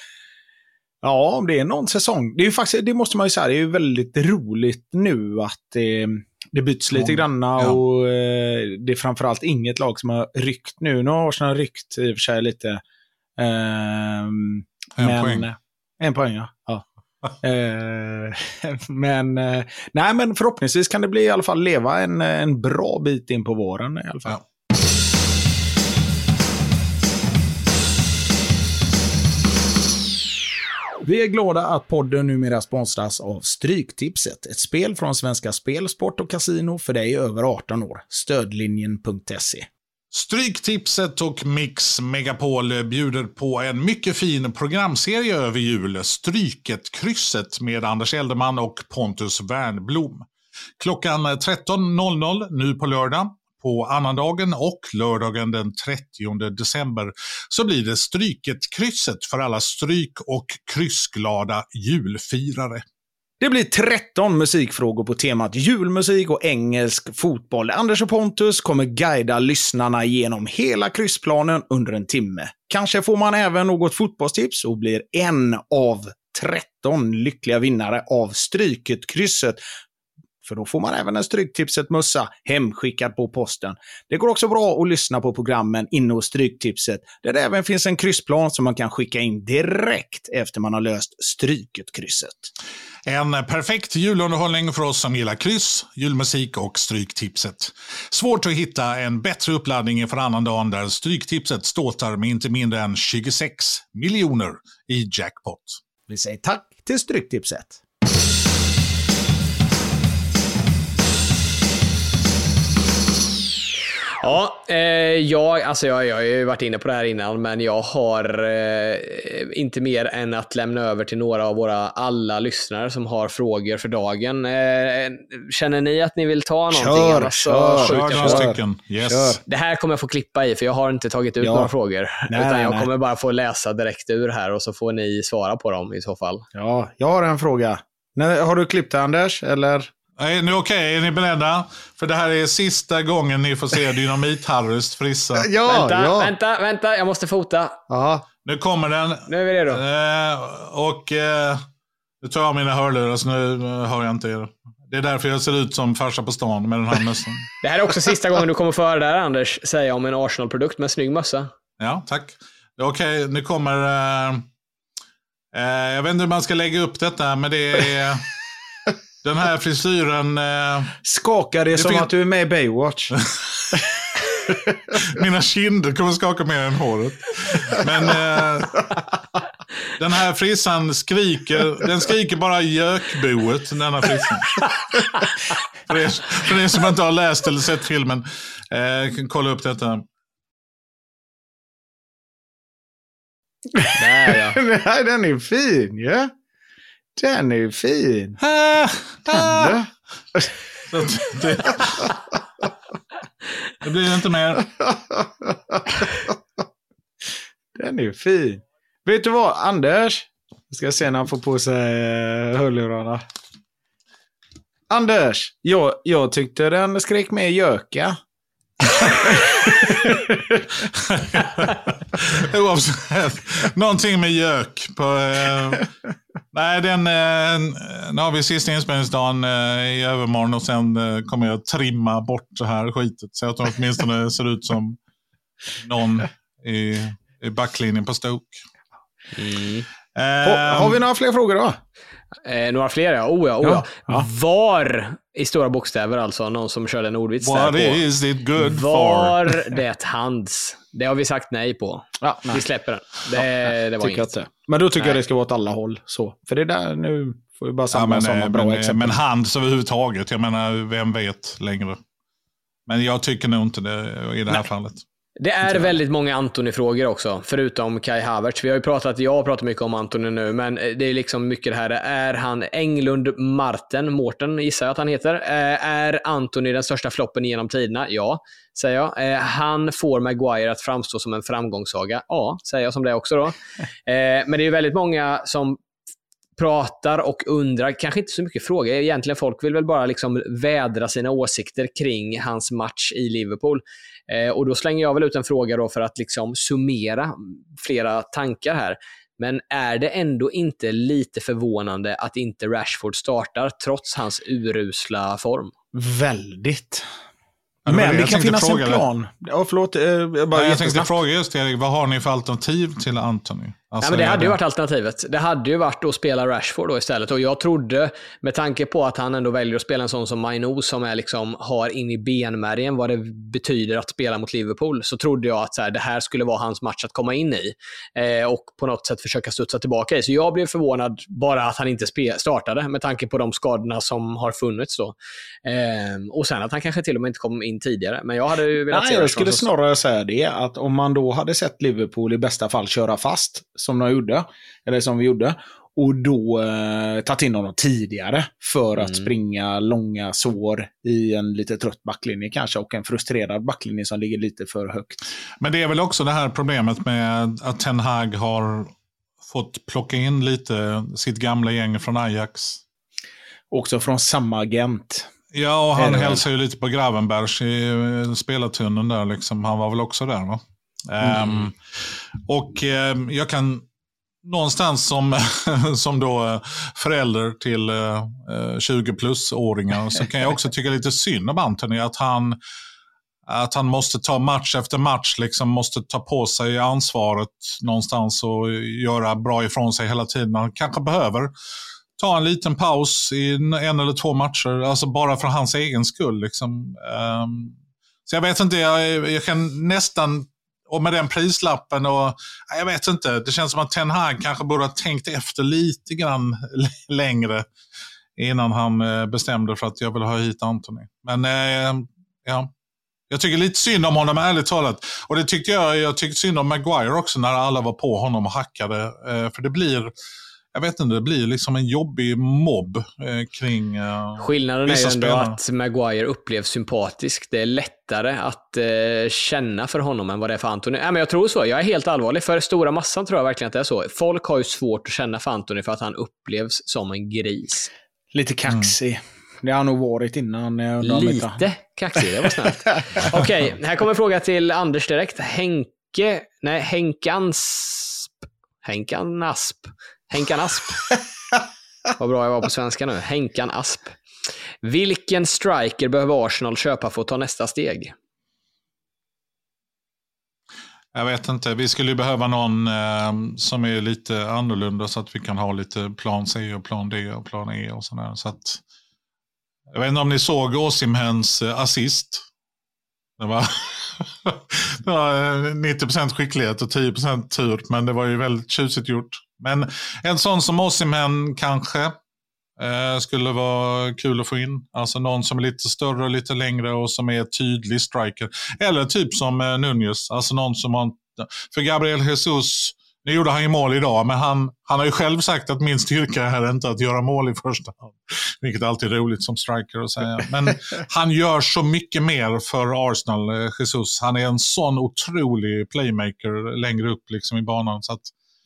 ja, om det är någon säsong. Det är ju faktiskt, det måste man ju säga, det är ju väldigt roligt nu att eh, det byts lite grann och eh, det är framförallt inget lag som har ryckt nu. Nu har Arsenal ryckt i och för sig lite. Eh, en men, poäng. En poäng, ja. ja. eh, men, eh, nej, men förhoppningsvis kan det bli i alla fall leva en, en bra bit in på våren i alla fall. Ja. Vi är glada att podden numera sponsras av Stryktipset, ett spel från Svenska Spel, Sport och Casino för dig över arton år. Stödlinjen punkt se. Stryktipset och Mix Megapol bjuder på en mycket fin programserie över jul, Stryket krysset med Anders Elderman och Pontus Wernblom. Klockan tretton noll noll nu på lördag. på annandagen och lördagen den trettionde december så blir det stryket krysset för alla stryk- och kryssglada julfirare. Det blir tretton musikfrågor på temat julmusik och engelsk fotboll. Anders och Pontus kommer guida lyssnarna genom hela kryssplanen under en timme. Kanske får man även något fotbollstips och blir en av tretton lyckliga vinnare av stryket krysset. För då får man även en stryktipset mössa hemskickad på posten. Det går också bra att lyssna på programmen inne hos stryktipset. Där det även finns en kryssplan som man kan skicka in direkt efter man har löst stryket krysset. En perfekt julunderhållning för oss som gillar kryss, julmusik och stryktipset. Svårt att hitta en bättre uppladdning inför annan dagen där stryktipset ståtar med inte mindre än tjugosex miljoner i jackpot. Vi säger tack till stryktipset. Ja, eh, jag, alltså jag, jag har ju varit inne på det här innan, men jag har eh, inte mer än att lämna över till några av våra alla lyssnare som har frågor för dagen. Eh, känner ni att ni vill ta någonting? Kör, annars kör, så kör några stycken. Yes. Kör. Det här kommer jag få klippa i, för jag har inte tagit ut ja. några frågor. Nej, utan jag nej. kommer bara få läsa direkt ur här och så får ni svara på dem i så fall. Ja, jag har en fråga. Har du klippt det, Anders, eller... Nej, nu okej, okay. Är ni beredda? För det här är sista gången ni får se Dynamit Harrys frissa. Ja, vänta, ja. vänta, vänta, jag måste fota. Aha. Nu kommer den. Nu är vi redo. Eh, och eh, nu tar jag mina hörlurar så nu hör jag inte er. Det är därför jag ser ut som farsa på stan med den här mössan. Det här är också sista gången du kommer föra det här, Anders, säger jag om en Arsenal-produkt med en snygg mössa. Ja, tack. Okej, okay, nu kommer... Eh, eh, jag vet inte hur man ska lägga upp detta, men det är... Den här frisyren... Eh... Skakar det som att du är med i Baywatch. Mina kinder kommer skaka mer än håret. Men eh... den här frissan skriker... Den skriker bara gökboet, den här frissan. för, er, för er som inte har läst eller sett filmen. Eh, kolla upp detta. Där, ja. Nej, den är fin, ja. Yeah? Den är ju fin. Ah, ah. Det, det blir inte mer. Den är ju fin. Vet du vad, Anders? Jag ska se när han får på sig hörlurarna. Anders, jag, jag tyckte den skrek med göka. Oavsett, någonting med gök på, eh, nej den eh, nu har vi sista inspelningsdagen eh, i övermorgon och sen eh, kommer jag trimma bort det här skitet så att de åtminstone ser ut som någon i, i backlinjen på Stoke. mm. eh, ha, Har vi några fler frågor då? Eh, några fler, ja. Oh, ja, oh, ja. ja. Var, i stora bokstäver alltså, någon som körde en ordvits där på. Var det hands? Det har vi sagt nej på. Ja, nej. Vi släpper den. Det, ja, det var inget. Men då tycker nej. jag det ska vara åt alla håll. Så. För det där, nu får vi bara samla ja, sådana bra men, exempel. Men hands överhuvudtaget, jag menar, vem vet längre. Men jag tycker nog inte det i det här nej. fallet. Det är väldigt många Anthony-frågor också, förutom Kai Havertz. Vi har ju pratat, jag har pratat mycket om Anthony nu, men det är liksom mycket det här. Är han Englund Martin, Mårten gissar jag att han heter. Är Anthony den största floppen genom tiderna? Ja, säger jag. Han får Maguire att framstå som en framgångssaga. Ja, säger jag som det också då. Men det är ju väldigt många som pratar och undrar, kanske inte så mycket frågor egentligen, folk vill väl bara liksom vädra sina åsikter kring hans match i Liverpool. Eh, och då slänger jag väl ut en fråga då för att liksom summera flera tankar här. Men är det ändå inte lite förvånande att inte Rashford startar trots hans urusla form? Väldigt. Men det, det kan finnas en plan. Ja, förlåt, jag bara Nej, jag tänkte fråga just Erik, vad har ni för alternativ till Anthony? Alltså, ja, men det hade det... ju varit alternativet. Det hade ju varit att spela Rashford då istället. Och jag trodde, med tanke på att han ändå väljer att spela en sån som Maino som är liksom, har in i benmärgen vad det betyder att spela mot Liverpool, så trodde jag att så här, det här skulle vara hans match att komma in i eh, och på något sätt försöka studsa tillbaka i. Så jag blev förvånad bara att han inte spe- startade med tanke på de skadorna som har funnits då. Eh, och sen att han kanske till och med inte kom in tidigare. Men jag hade ju velat Nej, jag skulle som... snarare säga det, att om man då hade sett Liverpool i bästa fall köra fast som de gjorde, eller som vi gjorde, och då eh, tagit in honom tidigare för att mm. springa långa sår i en lite trött backlinje kanske, och en frustrerad backlinje som ligger lite för högt. Men det är väl också det här problemet med att Ten Hag har fått plocka in lite sitt gamla gäng från Ajax. Också från samma agent. Ja, och han hälsar ju lite på Gravenberg i spelartunneln där liksom. Han var väl också där, va? Mm. Um, och um, jag kan någonstans som, som då förälder till uh, tjugo plus åringar så kan jag också tycka lite synd om Anthony, att han att han måste ta match efter match liksom, måste ta på sig ansvaret någonstans och göra bra ifrån sig hela tiden. Han kanske behöver ta en liten paus i en eller två matcher, alltså bara för hans egen skull liksom. Um, så jag vet inte, jag, jag kan nästan, och med den prislappen och jag vet inte, det känns som att Ten Hag kanske borde ha tänkt efter lite grann längre innan han bestämde för att jag vill ha hit Anthony. Men eh, ja, jag tycker lite synd om honom, ärligt talat. Och det tyckte jag, jag tyckte synd om Maguire också när alla var på honom och hackade. Eh, för det blir, jag vet inte, det blir liksom en jobbig mobb eh, kring eh, skillnaden är ju ändå att Maguire upplevs sympatisk. Det är lättare att eh, känna för honom än vad det är för Anthony. Nej, men jag tror så, jag är helt allvarlig. För stora massan tror jag verkligen att det är så. Folk har ju svårt att känna för Anthony för att han upplevs som en gris. Lite kaxig. Mm. Det har nog varit innan. Lite kaxig, det var snällt. Okej, okay, här kommer en fråga till Anders direkt. Henke, nej, Henkansp. Henkan Asp. Henkan Asp. Vad bra jag var på svenska nu. Henkan Asp. Vilken striker behöver Arsenal köpa för att ta nästa steg? Jag vet inte. Vi skulle behöva någon eh, som är lite annorlunda så att vi kan ha lite plan C och plan D och plan E och sådär. Så att, jag vet inte om ni såg Osimhens assist. Det var, det var nittio procent skicklighet och tio procent tur, men det var ju väldigt tjusigt gjort. Men en sån som Osimhen kanske eh, skulle vara kul att få in. Alltså någon som är lite större och lite längre och som är tydlig striker. Eller typ som eh, Nunez. Alltså någon som har, för Gabriel Jesus, nu gjorde han ju mål idag, men han, han har ju själv sagt att min styrka här är inte att göra mål i första hand. Vilket alltid är roligt som striker att säga. Men han gör så mycket mer för Arsenal, eh, Jesus. Han är en sån otrolig playmaker längre upp liksom i banan, så att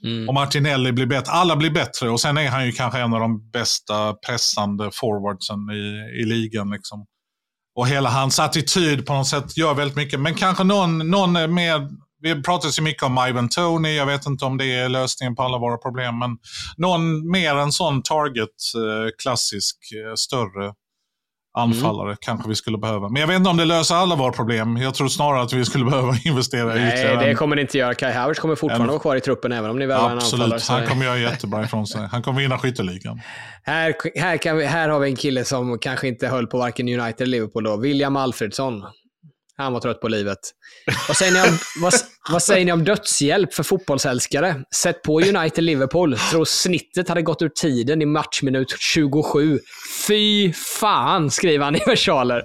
Mm. och Martinelli blir bättre, alla blir bättre, och sen är han ju kanske en av de bästa pressande forwardsen i, i ligan liksom. Och hela hans attityd på något sätt gör väldigt mycket, men kanske någon, någon med, vi pratar så mycket om Ivan Toney, jag vet inte om det är lösningen på alla våra problem, men någon mer en sån target klassisk större anfallare mm. kanske vi skulle behöva. Men jag vet inte om det löser alla våra problem. Jag tror snarare att vi skulle behöva investera Nej, i ytterligare. Nej, det kommer det inte göra. Kai Havertz kommer fortfarande en... vara kvar i truppen även om ni väl är en anfallare. Absolut, så... han kommer göra jättebra ifrån sig. Han kommer vinna skytteligan. Här, här, kan vi, här har vi en kille som kanske inte höll på varken United eller Liverpool då. William Alfredsson. Han var trött på livet. Vad säger ni om, vad, vad säger ni om dödshjälp för fotbollsälskare? Sätt på United-Liverpool. Tror snittet hade gått ur tiden i matchminut tjugosju. Fy fan, skriver han i versaler.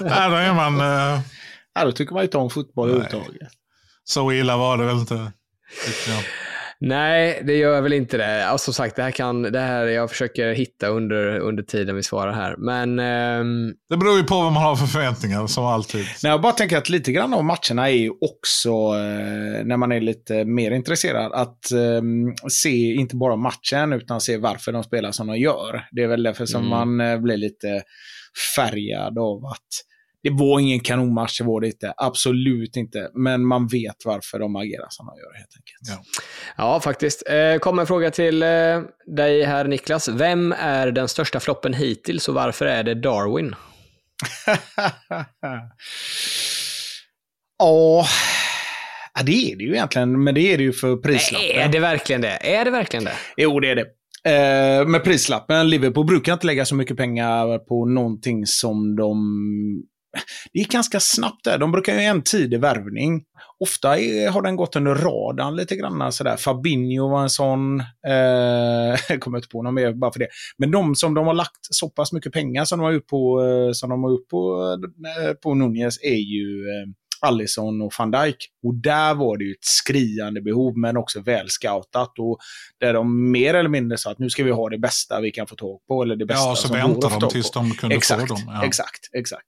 Där är man... Uh... Ja, då tycker man inte om fotboll överhuvudtaget. Så illa var det väl inte. Nej, det gör väl inte det. Och som sagt, det här kan det här jag försöker hitta under, under tiden vi svarar här. Men ehm... det beror ju på vad man har för förväntningar, som alltid. Nej, jag bara tänker att lite grann av matcherna är ju också eh, när man är lite mer intresserad att eh, se inte bara matchen utan se varför de spelar som de gör. Det är väl därför som mm. man eh, blir lite färgad av att det var ingen kanonmatch, det var det inte. Absolut inte. Men man vet varför de agerar som de gör, helt enkelt. Ja, ja faktiskt. Kommer en fråga till dig här, Niklas. Vem är den största floppen hittills och varför är det Darwin? Ja, det är det ju egentligen. Men det är det ju för prislappen. Är det verkligen det? Är det verkligen det? Jo, det är det. Med prislappen. Liverpool brukar inte lägga så mycket pengar på någonting som de... Det är ganska snabbt där. De brukar ju en tidig värvning. Ofta är, har den gått under radarn lite grann sådär. Fabinho var en sån. Eh, jag kommer inte på någon mer bara för det. Men de som de har lagt så pass mycket pengar som de har gjort på, som de har gjort på, på Nunez är ju Alisson och Van Dijk. Och där var det ju ett skriande behov, men också välscoutat, och där de mer eller mindre sa att nu ska vi ha det bästa vi kan få tag på, eller det bästa, ja, så som väntar de tills på. De kunde exakt, få dem. Ja. Exakt, exakt.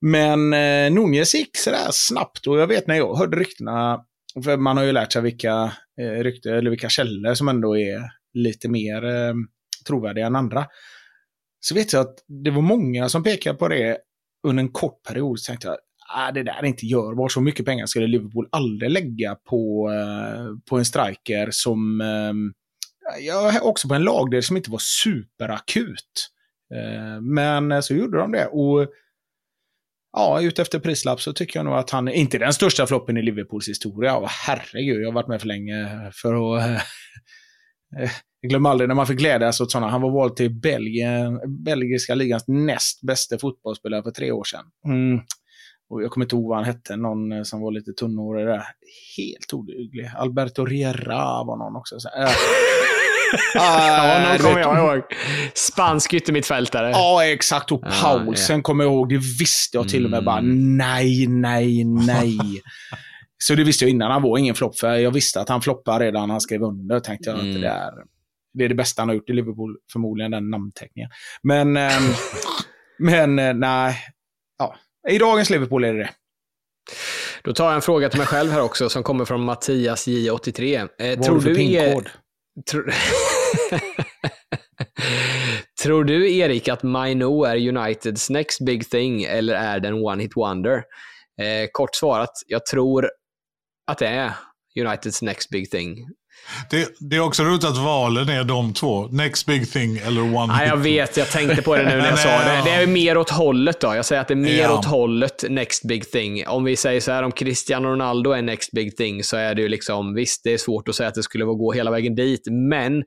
Men eh, Nunez gick sådär snabbt, och jag vet när jag hörde ryktena, för man har ju lärt sig vilka eh, rykte, eller vilka källor som ändå är lite mer eh, trovärdiga än andra. Så vet jag att det var många som pekade på det under en kort period, så tänkte jag att ah, det där är inte görbart. Så mycket pengar skulle Liverpool aldrig lägga på, eh, på en striker som eh, ja, också på en lagdel som inte var superakut. Eh, men så gjorde de det, och ja, ut efter prislapp så tycker jag nog att han inte är den största floppen i Liverpools historia. Åh, herregud, jag har varit med för länge för att... Jag glömmer aldrig när man fick glädjas åt sådana. Han var vald till Belgien, belgiska ligans näst bästa fotbollsspelare för tre år sedan. Mm. Och jag kommer inte ihåg vad han hette, någon som var lite tunnhårig där. Helt oduglig. Alberto Riera var någon också. Så här. Ah, ja, någon kommer jag ihåg. Spansk yttermittfältare. Ja, exakt. Och Paulsen ah, ja. kommer jag ihåg. Det visste jag till och med mm. bara nej, nej, nej. Så det visste jag innan, han var ingen flopp. För jag visste att han floppade redan han skrev under. Tänkte jag mm. att det är, det är det bästa han har gjort i Liverpool, förmodligen den namnteckningen. Men, men nej. Ja. I dagens Liverpool är det det. Då tar jag en fråga till mig själv här också, som kommer från Mattias J åttiotre. Eh, tror du är... Tror... tror du, Erik, att Maino är Uniteds next big thing, eller är den one hit wonder? Eh, kort svarat, jag tror att det är Uniteds next big thing. Det, det är också roligt att valen är de två, next big thing eller one ah, hit. Jag vet, jag tänkte på det nu när jag sa det. Det är mer åt hållet då. Jag säger att det är mer ja. åt hållet next big thing. Om vi säger så här, om Cristiano Ronaldo är next big thing, så är det ju liksom, visst, det är svårt att säga att det skulle gå hela vägen dit. Men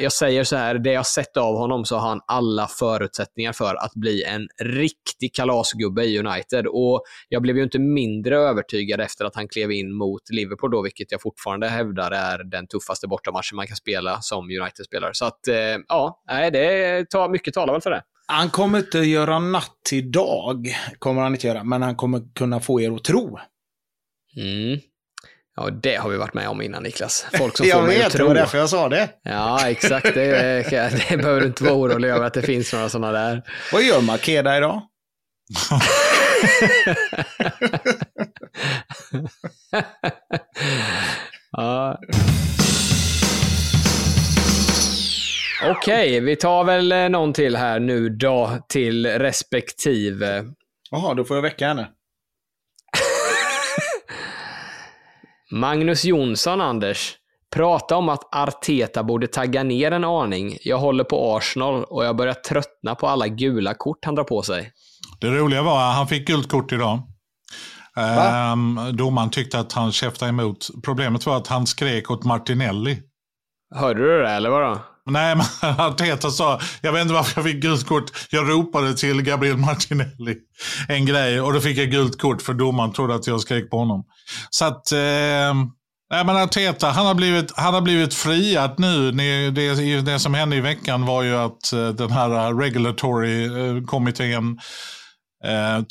jag säger så här, det jag sett av honom, så har han alla förutsättningar för att bli en riktig kalasgubbe i United. Och jag blev ju inte mindre övertygad efter att han klev in mot Liverpool då, vilket jag fortfarande hävdar är den tuffaste bortamatchen man kan spela som United-spelare. Så att, eh, ja, det tar mycket talar väl för det. Han kommer inte göra natt till dag, kommer han inte göra, men han kommer kunna få er att tro. Mm. Ja, det har vi varit med om innan, Niklas. Folk som får mig att tro. Jag vet, det var därför jag sa det. Ja, exakt. Det, det behöver du inte vara orolig över att det finns några sådana där. Vad gör Makeda idag? Ja. Okej, okay, vi tar väl någon till här nu då, till respektive. Jaha, då får jag väcka henne. Magnus Jonsson, Anders. Prata om att Arteta borde tagga ner en aning. Jag håller på Arsenal och jag börjar tröttna på alla gula kort han drar på sig. Det roliga var att han fick gult kort idag. Um, domaren tyckte att han käftade emot. Problemet var att han skrek åt Martinelli. Hörde du det eller vadå? Nej, men Arteta sa, jag vet inte varför jag fick gult kort. Jag ropade till Gabriel Martinelli en grej, och då fick jag gult kort för domaren trodde att jag skrek på honom. Så att eh, nej, men Arteta, han har blivit, han har blivit friat nu. Det, det som hände i veckan var ju att den här regulatory kommittén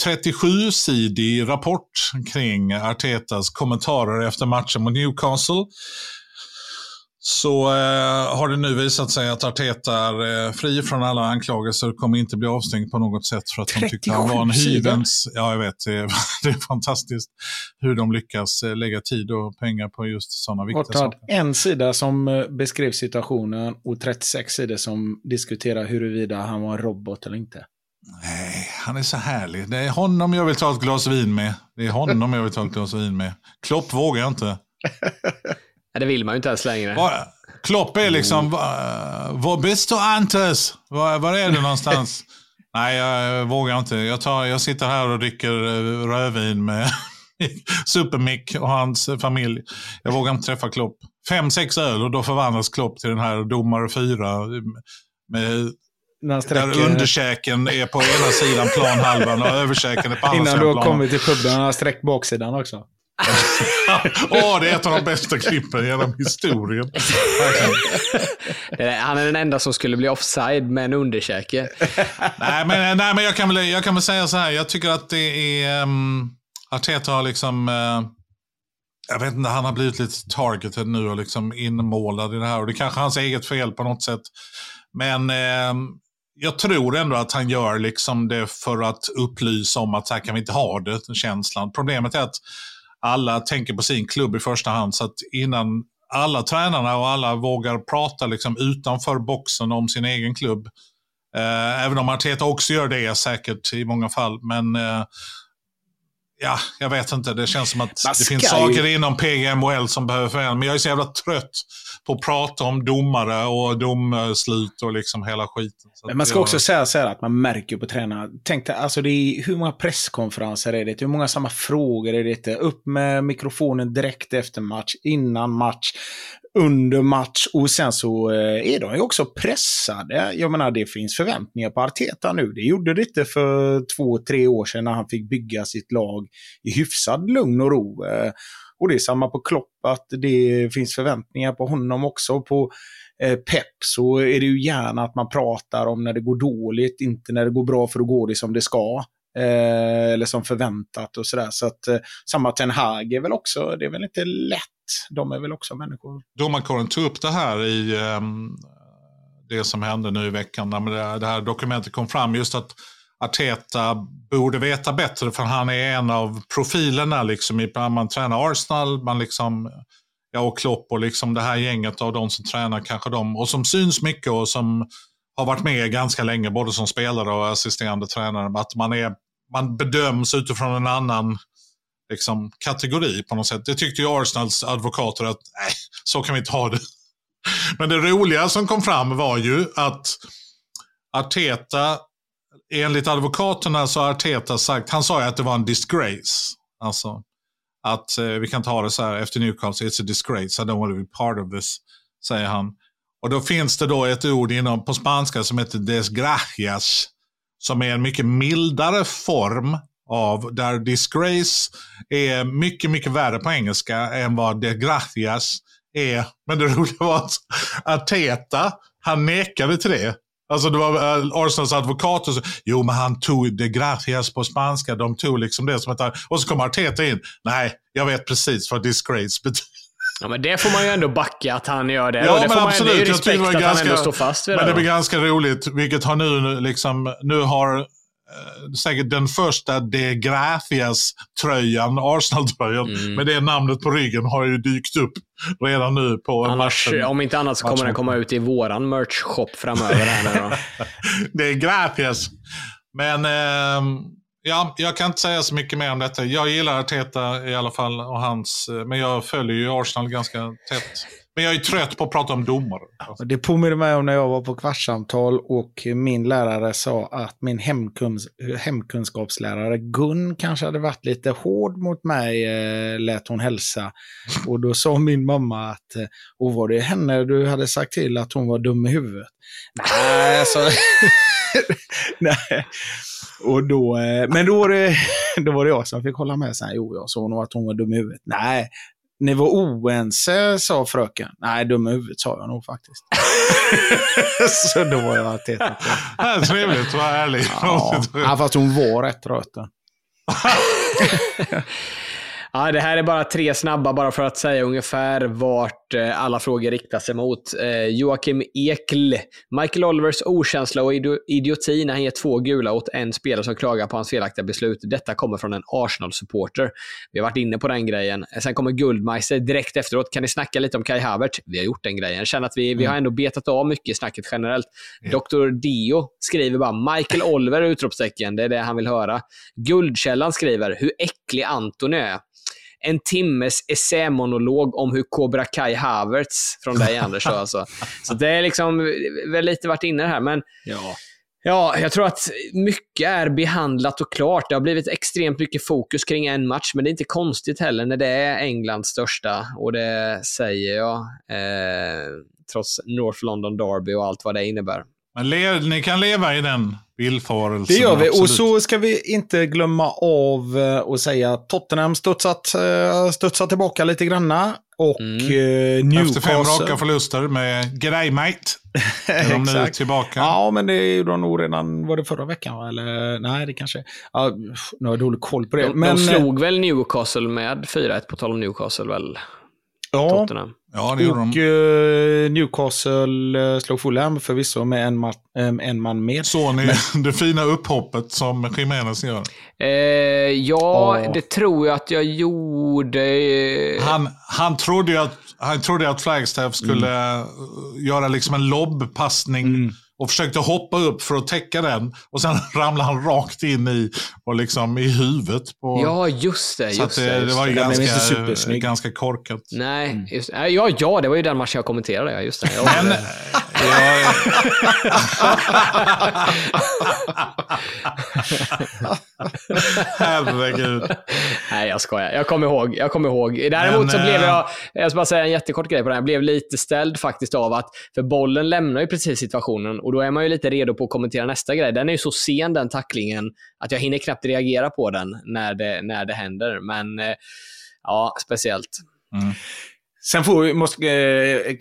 trettiosju-sidig rapport kring Artetas kommentarer efter matchen mot Newcastle. Så eh, har det nu visat sig att Arteta är eh, fri från alla anklagelser och kommer inte bli avstängd på något sätt för att han tyckte han var en hyvens. Ja, jag vet, det, det är fantastiskt hur de lyckas lägga tid och pengar på just sådana viktiga Bortad. saker. En sida som beskrev situationen och trettiosex sidor som diskuterar huruvida han var en robot eller inte. Nej, han är så härlig. Det är honom jag vill ta ett glas vin med. Det är honom jag vill ta ett glas vin med. Klopp vågar jag inte. Nej, det vill man ju inte ens längre. Va, Klopp är liksom, oh. va, vad bist Antes? Var, var är du någonstans? Nej, jag vågar inte. Jag, tar, jag sitter här och dricker rödvin med Supermick och hans familj. Jag vågar inte träffa Klopp. Fem, sex öl och då förvandlas Klopp till den här domare fyra med... Där underkäken är på ena sidan planhalvan och överkäken är på andra innan sidan planen. Innan du har kommit till klubben, han har sträckt baksidan också. Åh, oh, det är ett av de bästa klippen genom historien. Han är den enda som skulle bli offside med en underkäke. Nej, men, nej, men jag, kan väl, jag kan väl säga så här. Jag tycker att det är... Um... Arteta har liksom, eh, jag vet inte, han har blivit lite targeted nu och liksom inmålad i det här. Och det är kanske hans eget fel på något sätt. Men eh, jag tror ändå att han gör liksom det för att upplysa om att så här kan vi inte ha det, den känslan. Problemet är att alla tänker på sin klubb i första hand, så att innan alla tränarna och alla vågar prata liksom utanför boxen om sin egen klubb. Eh, även om Arteta också gör det säkert i många fall. Men eh, ja, jag vet inte. Det känns som att det finns ju saker inom P G M O L som behöver förändras. Men jag är så jävla trött på att prata om domare och domslut och liksom hela skiten. Så men man ska jag... också säga så här att man märker på tränarna. Tänk dig, alltså det är, hur många presskonferenser är det? Hur många samma frågor är det? Upp med mikrofonen direkt efter match, innan match, under match, och sen så är de ju också pressade. Jag menar, det finns förväntningar på Arteta nu. Det gjorde det inte för två, tre år sedan när han fick bygga sitt lag i hyfsad lugn och ro. Och det är samma på Klopp, att det finns förväntningar på honom också. På Pep så är det ju gärna att man pratar om när det går dåligt, inte när det går bra, för då går det som det ska. Eh, eller som förväntat och sådär. Så att eh, samma Ten Hag är väl också, det är väl inte lätt. De är väl också människor. Domarkåren tog upp det här i eh, det som hände nu i veckan när det här dokumentet kom fram, just att Arteta borde veta bättre, för han är en av profilerna liksom. Man tränar Arsenal, man liksom, ja, och Klopp och liksom det här gänget av de som tränar kanske dem och som syns mycket och som har varit med ganska länge, både som spelare och assisterande tränare, att man, är, man bedöms utifrån en annan liksom, kategori på något sätt. Det tyckte ju Arsenals advokater att nej, så kan vi inte ha det. Men det roliga som kom fram var ju att Arteta, enligt advokaterna så har Arteta sagt, han sa ju att det var en disgrace. Alltså att eh, vi kan ta det så här efter Newcastle, it's a disgrace, I don't want to be part of this, säger han. Och då finns det då ett ord inom, på spanska som heter desgracias, som är en mycket mildare form av, där disgrace är mycket, mycket värre på engelska än vad desgracias är. Men det roliga var att Arteta, han nekade till det. Alltså det var Arsenals advokat och så, jo men han tog desgracias på spanska, de tog liksom det som ett, och så kom Arteta in, nej, jag vet precis vad disgrace betyder. Ja, men det får man ju ändå backa att han gör det. Ja, det men får absolut. Man ju respekt jag det att ganska, han ändå står fast vid det. Men det blir ganska roligt, vilket har nu liksom, nu har eh, säkert den första De Grafias-tröjan, Arsenal-tröjan, mm. med det namnet på ryggen har ju dykt upp redan nu på annars, matchen. Om inte annat så kommer matchen. Den komma ut i våran merch-shop framöver. Här då. De Grafias. Men... Eh, Ja, jag kan inte säga så mycket mer om detta. Jag gillar Arteta i alla fall och hans, men jag följer ju Arsenal ganska tätt. Men jag är trött på att prata om domare. Det påminner mig om när jag var på kvartssamtal och min lärare sa att min hemkunds, hemkunskapslärare Gun kanske hade varit lite hård mot mig, lät hon hälsa. Och då sa min mamma att, och var det henne du hade sagt till att hon var dum i huvudet? Nej, alltså... Nej. Och då, men då var, det, då var det jag som fick hålla med så här, jo jag sa nog att hon var dum i huvudet. Nej, ni var oense, sa fröken. Nej, dum i huvudet sa jag nog faktiskt. Så då var jag tittat på det. Är trevligt, vad ärlig. Ja, ja, fast hon var rätt röt. Ja, det här är bara tre snabba bara för att säga ungefär vart alla frågor riktar sig mot. Eh, Joakim Ekl. Michael Olivers okänsla och idioti när han ger två gula åt en spelare som klagar på hans felaktiga beslut. Detta kommer från en Arsenal-supporter. Vi har varit inne på den grejen. Sen kommer Guldmeister direkt efteråt. Kan ni snacka lite om Kai Havertz? Vi har gjort den grejen. Känner att vi, mm. vi har ändå betat av mycket i snacket generellt. Mm. doktor Dio skriver bara Michael Oliver utropstecken. Det är det han vill höra. Guldkällan skriver hur äcklig Anthony är. En timmes essämonolog om hur Cobra Kai Havertz från dig Anders alltså. Så det är liksom väl lite varit inne här, men ja. Ja, jag tror att mycket är behandlat och klart. Det har blivit extremt mycket fokus kring en match, men det är inte konstigt heller när det är Englands största, och det säger jag eh, trots North London Derby och allt vad det innebär. Men lev, ni kan leva i den villfarelsen. Det gör vi, absolut. Och så ska vi inte glömma av och säga att Tottenham studsat, studsat tillbaka lite granna. Och mm. Newcastle. Efter fem raka förluster med Greimeit. Är de nu tillbaka? Ja, men det gjorde de nog redan, var det förra veckan? Eller, nej, det kanske... Ja, nu har jag dålig koll på det. De, men, de slog väl Newcastle med fyra ett på tal om Newcastle väl? Ja, Tottenham. Ja, det och de. Newcastle slog Fulham förvisso med en, ma- en man mer. Så ni men... det fina upphoppet som Jiménez gör? Eh, ja, oh. det tror jag att jag gjorde. Han, han trodde ju att, han trodde att Flagstaff skulle mm. göra liksom en lobbpassning mm. och försökte hoppa upp för att täcka den. Och sen ramlade han rakt in i, och liksom i huvudet. På, ja, just det. Just så att det, just det var ju det. Ganska, ganska korkat. Nej, mm. just, ja, ja, det var ju den matchen jag kommenterade. Just det. Jag var, men, jag, herregud. Nej, jag skojar. Jag kommer ihåg. Jag kommer ihåg. Däremot men, så blev jag, jag ska bara säga en jättekort grej på det här. Jag blev lite ställd faktiskt av att, för bollen lämnar ju precis situationen. Och då är man ju lite redo på att kommentera nästa grej. Den är ju så sen, den tacklingen, att jag hinner knappt reagera på den när det, när det händer. Men ja, speciellt. Mm. Sen får vi, måste,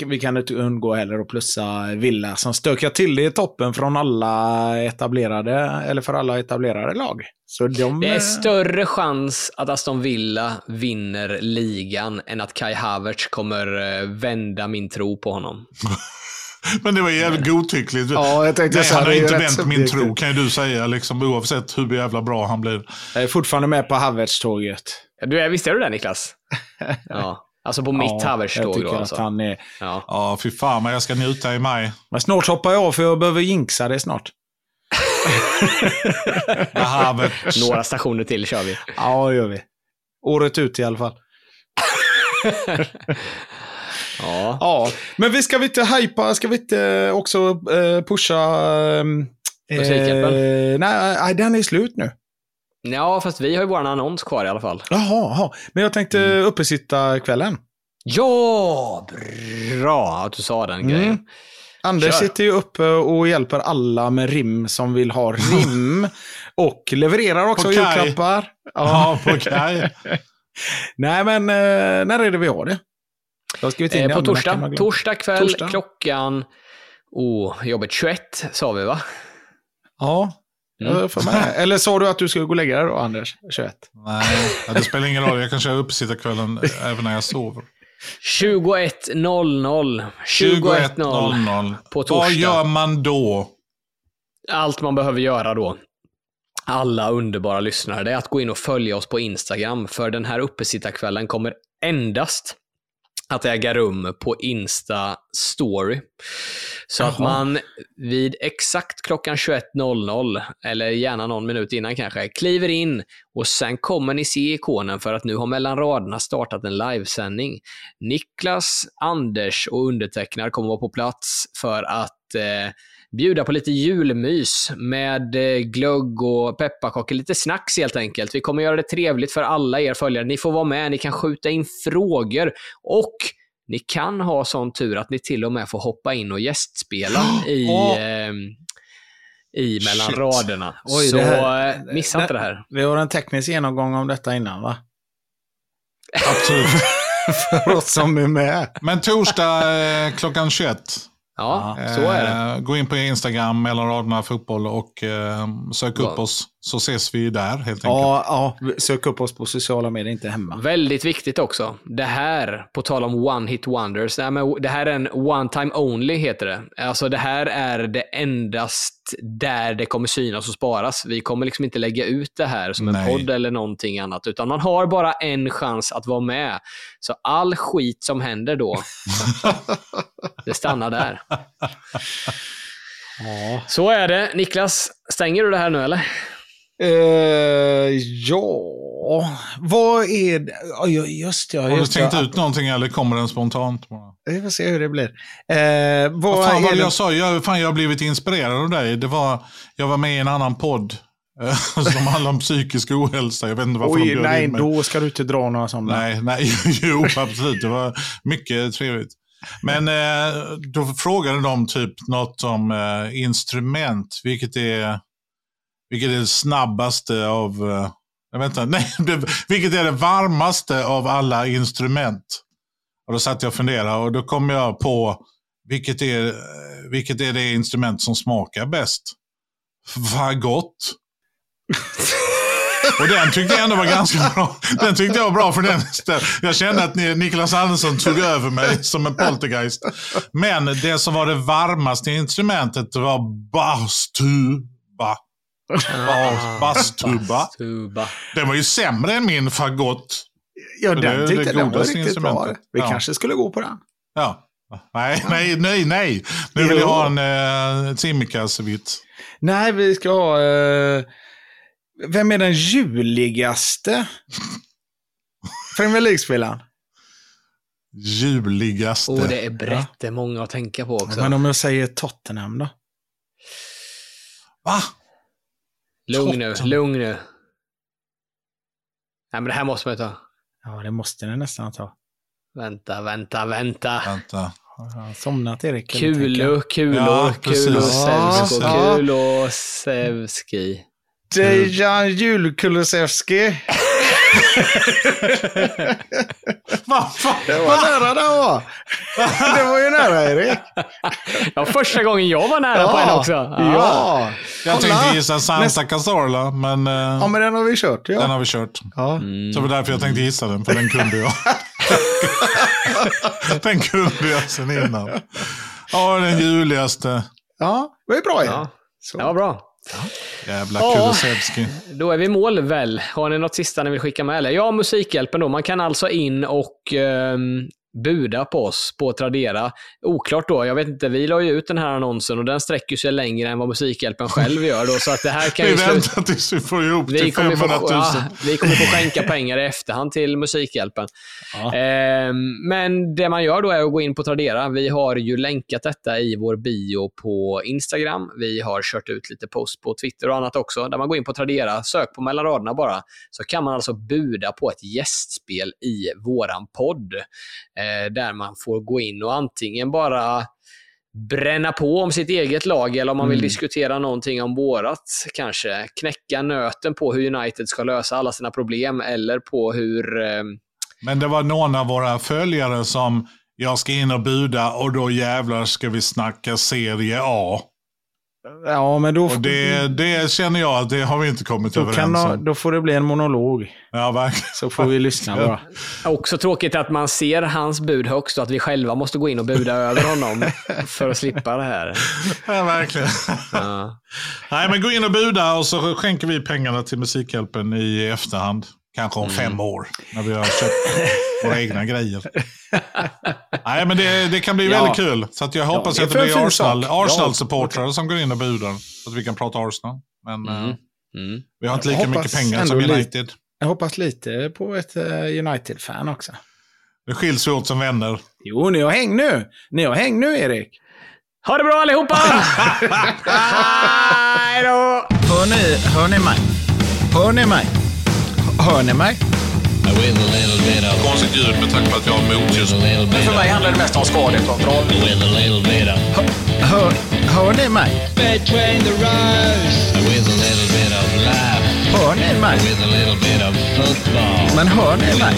vi kan inte undgå heller att plussa Villa som stökar till i toppen från alla etablerade, eller för alla etablerade lag. Så de... Det är större chans att Aston Villa vinner ligan än att Kai Havertz kommer vända min tro på honom. Men det var jävligt godtyckligt. Ja, jag tänkte, nej, jag han har inte vänt min tro, kan ju du säga, liksom, oavsett hur jävla bra han blir. Jag är fortfarande med på Havertz-tåget. Du, visste du det, Niklas? Ja. Alltså på mitt ja, Havertz-tåg då. Alltså. Han är... Ja, ja fy fan, men jag ska njuta i maj. Men snart hoppar jag av, för jag behöver jinxa det snart. Några stationer till kör vi. Ja, gör vi. Året ut i alla fall. Ja. Ja, men vi ska vi inte hypa, ska vi inte också eh, pusha eh, eh, nej, den är slut nu. Ja, fast vi har ju vår annons kvar i alla fall. Jaha, jaha. Men jag tänkte mm. uppesitta kvällen. Ja, bra att du sa den grejen. Mm. Anders Kör. sitter ju uppe och hjälper alla med rim som vill ha rim och levererar också julklappar. Ja, på Kaj. Nej, men när är det vi har det? Eh, på torsdag, torsdag kväll, torsdag. klockan oh, jobbet tjugoett, sa vi va? Ja, mm. för mig. Eller sa du att du skulle gå och lägga dig då, Anders? tjugoett? Nej, det spelar ingen roll. Jag kan köra upp sitta kvällen även när jag sover. tjugoett noll noll tjugoett noll noll på torsdag. Vad gör man då? Allt man behöver göra då. Alla underbara lyssnare, det är att gå in och följa oss på Instagram, för den här uppesittarkvällen kommer endast att äga rum på Insta Story. Så Jaha. att man vid exakt klockan tjugoett noll noll, eller gärna någon minut innan kanske, kliver in, och sen kommer ni se ikonen, för att nu har mellan raderna startat en livesändning. Niklas, Anders och undertecknare kommer vara på plats för att eh, bjuda på lite julmys med glögg och pepparkakor, lite snacks helt enkelt. Vi kommer göra det trevligt för alla er följare. Ni får vara med, ni kan skjuta in frågor, och ni kan ha sån tur att ni till och med får hoppa in och gästspela i, oh. eh, i mellan Shit. raderna. Oj, så här, missa det, inte det här. Vi har en teknisk genomgång om detta innan, va? Absolut. För oss som är med. Men torsdag eh, klockan tjugoett. Ja, eh, så är det. Gå in på Instagram, mellan raderna fotboll, och eh, sök ja. upp oss, så ses vi där helt enkelt. Ja, ja, sök upp oss på sociala medier, inte hemma. Väldigt viktigt också. Det här, på tal om one hit wonders, nej, men det här är en one time only heter det. Alltså det här är det endast där det kommer synas och sparas. Vi kommer liksom inte lägga ut det här som en nej. podd eller någonting annat, utan man har bara en chans att vara med. Så all skit som händer då det stannar där. Ja. Så är det. Niklas, stänger du det här nu eller? Uh, ja, vad är det? Oh, just det. Har du tänkt ut någonting eller kommer den spontant? Vi får se hur det blir. Uh, vad oh, fan, vad jag sa, jag, fan, jag har blivit inspirerad av dig. Det var, jag var med i en annan podd som handlar om psykisk ohälsa. Jag vet inte varför. Oj, de bjöd nej, in mig. Då ska du inte dra några sådana. Nej, nej, jo, absolut. Det var mycket trevligt. Men eh, då frågade de typ något om eh, instrument, vilket är vilket är det snabbaste av eh, jag vet inte, nej, vilket är det varmaste av alla instrument. Och då satt jag och funderade och då kom jag på vilket är vilket är det instrument som smakar bäst. Vad gott. Och den tyckte jag ändå var ganska bra. Den tyckte jag var bra för den. Jag kände att Niklas Andersson tog över mig som en poltergeist. Men det som var det varmaste instrumentet var bastuba. Bastuba. Den var ju sämre än min fagott. Ja, den det, tyckte det den var riktigt bra. Vi ja. kanske skulle gå på den. Ja. Nej, nej, nej, nej. Nu vill jag ha en eh, timikassevit. Nej, vi ska ha... Eh... Vem är den juligaste Premier League-spelaren? Juligaste. Och det är brett, det är många att tänka på också. Men om jag säger Tottenham då? Va? Lugn nu, lugn nu. Nej, men det här måste man ta. Ja, det måste ni nästan ta. Vänta, vänta, vänta. Vänta. Ja, somnat Erik. Kulo, Kulo, ja, Kulo, Sevsko, ja. Kulo, Sevski. Dejan Julkulusevski. Vad fan? Det var nära det var. Det var ju nära, Erik. Ja, första gången jag var nära ja, på en också. Ja. ja. Jag Kolla. tänkte gissa Santa Cazorla, men... Ja, men den har vi kört. Ja. Den har vi kört. Ja. Mm. Så det var därför jag tänkte gissa den, för den kunde jag. Den kunde jag sen innan. Ja, den juligaste. Ja, det var ju bra. Ja, Så. det var bra. Ja. Jävla ja, då är vi mål väl. Har ni något sista ni vill skicka med eller? Ja, Musikhjälpen då. Man kan alltså in och eh, buda på oss på Tradera. Oklart då, jag vet inte, vi la ju ut den här annonsen och den sträcker sig längre än vad Musikhjälpen själv gör då, så att det här kan vi ju vänta tills vi får ihop till femhundratusen. Ja, vi kommer få skänka pengar i efterhand till Musikhjälpen. Ja. Eh, men det man gör då är att gå in på Tradera. Vi har ju länkat detta i vår bio på Instagram. Vi har kört ut lite post på Twitter och annat också. Där man går in på Tradera, sök på mellan raderna bara, så kan man alltså buda på ett gästspel i våran podd. Där man får gå in och antingen bara bränna på om sitt eget lag, eller om man vill mm. diskutera någonting om vårat, kanske knäcka nöten på hur United ska lösa alla sina problem, eller på hur... Eh... Men det var någon av våra följare som jag ska in och buda, och då jävlar ska vi snacka Serie A. Ja, men då... Och det, det känner jag att det har vi inte kommit då överens om. Då får det bli en monolog. Ja, verkligen. Så får vi lyssna bara. Också tråkigt att man ser hans bud högst och att vi själva måste gå in och buda över honom för att slippa det här. Ja, verkligen. Ja. Nej, men gå in och buda och så skänker vi pengarna till Musikhjälpen i efterhand. Kanske om mm. fem år när vi har köpt våra egna grejer. Nej, men det, det kan bli ja. väldigt kul. Så att jag hoppas ja, det att det blir Arsenal, Arsenal-supportrar ja. som går in och budar, så att vi kan prata Arsenal. Men mm. Mm. vi har inte lika mycket pengar som United. Li- jag hoppas lite på ett uh, United-fan också. Det skiljs vi åt som vänner. Jo, ni har häng nu. Ni har häng nu, Erik. Ha det bra allihopa! Hej då! Hör ni, hör ni mig? Hör ni mig? Hör ni mig? Konstigt ljud med tanke på att jag har motljus. Men för mig handlar det mest om skadet och bra. Hör, hör ni mig? Hör ni mig? Men hör ni mig?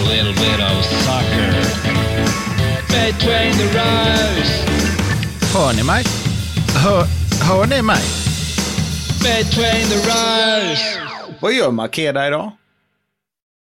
Hör ni mig? Hör, hör ni mig? Vad gör Makeda idag?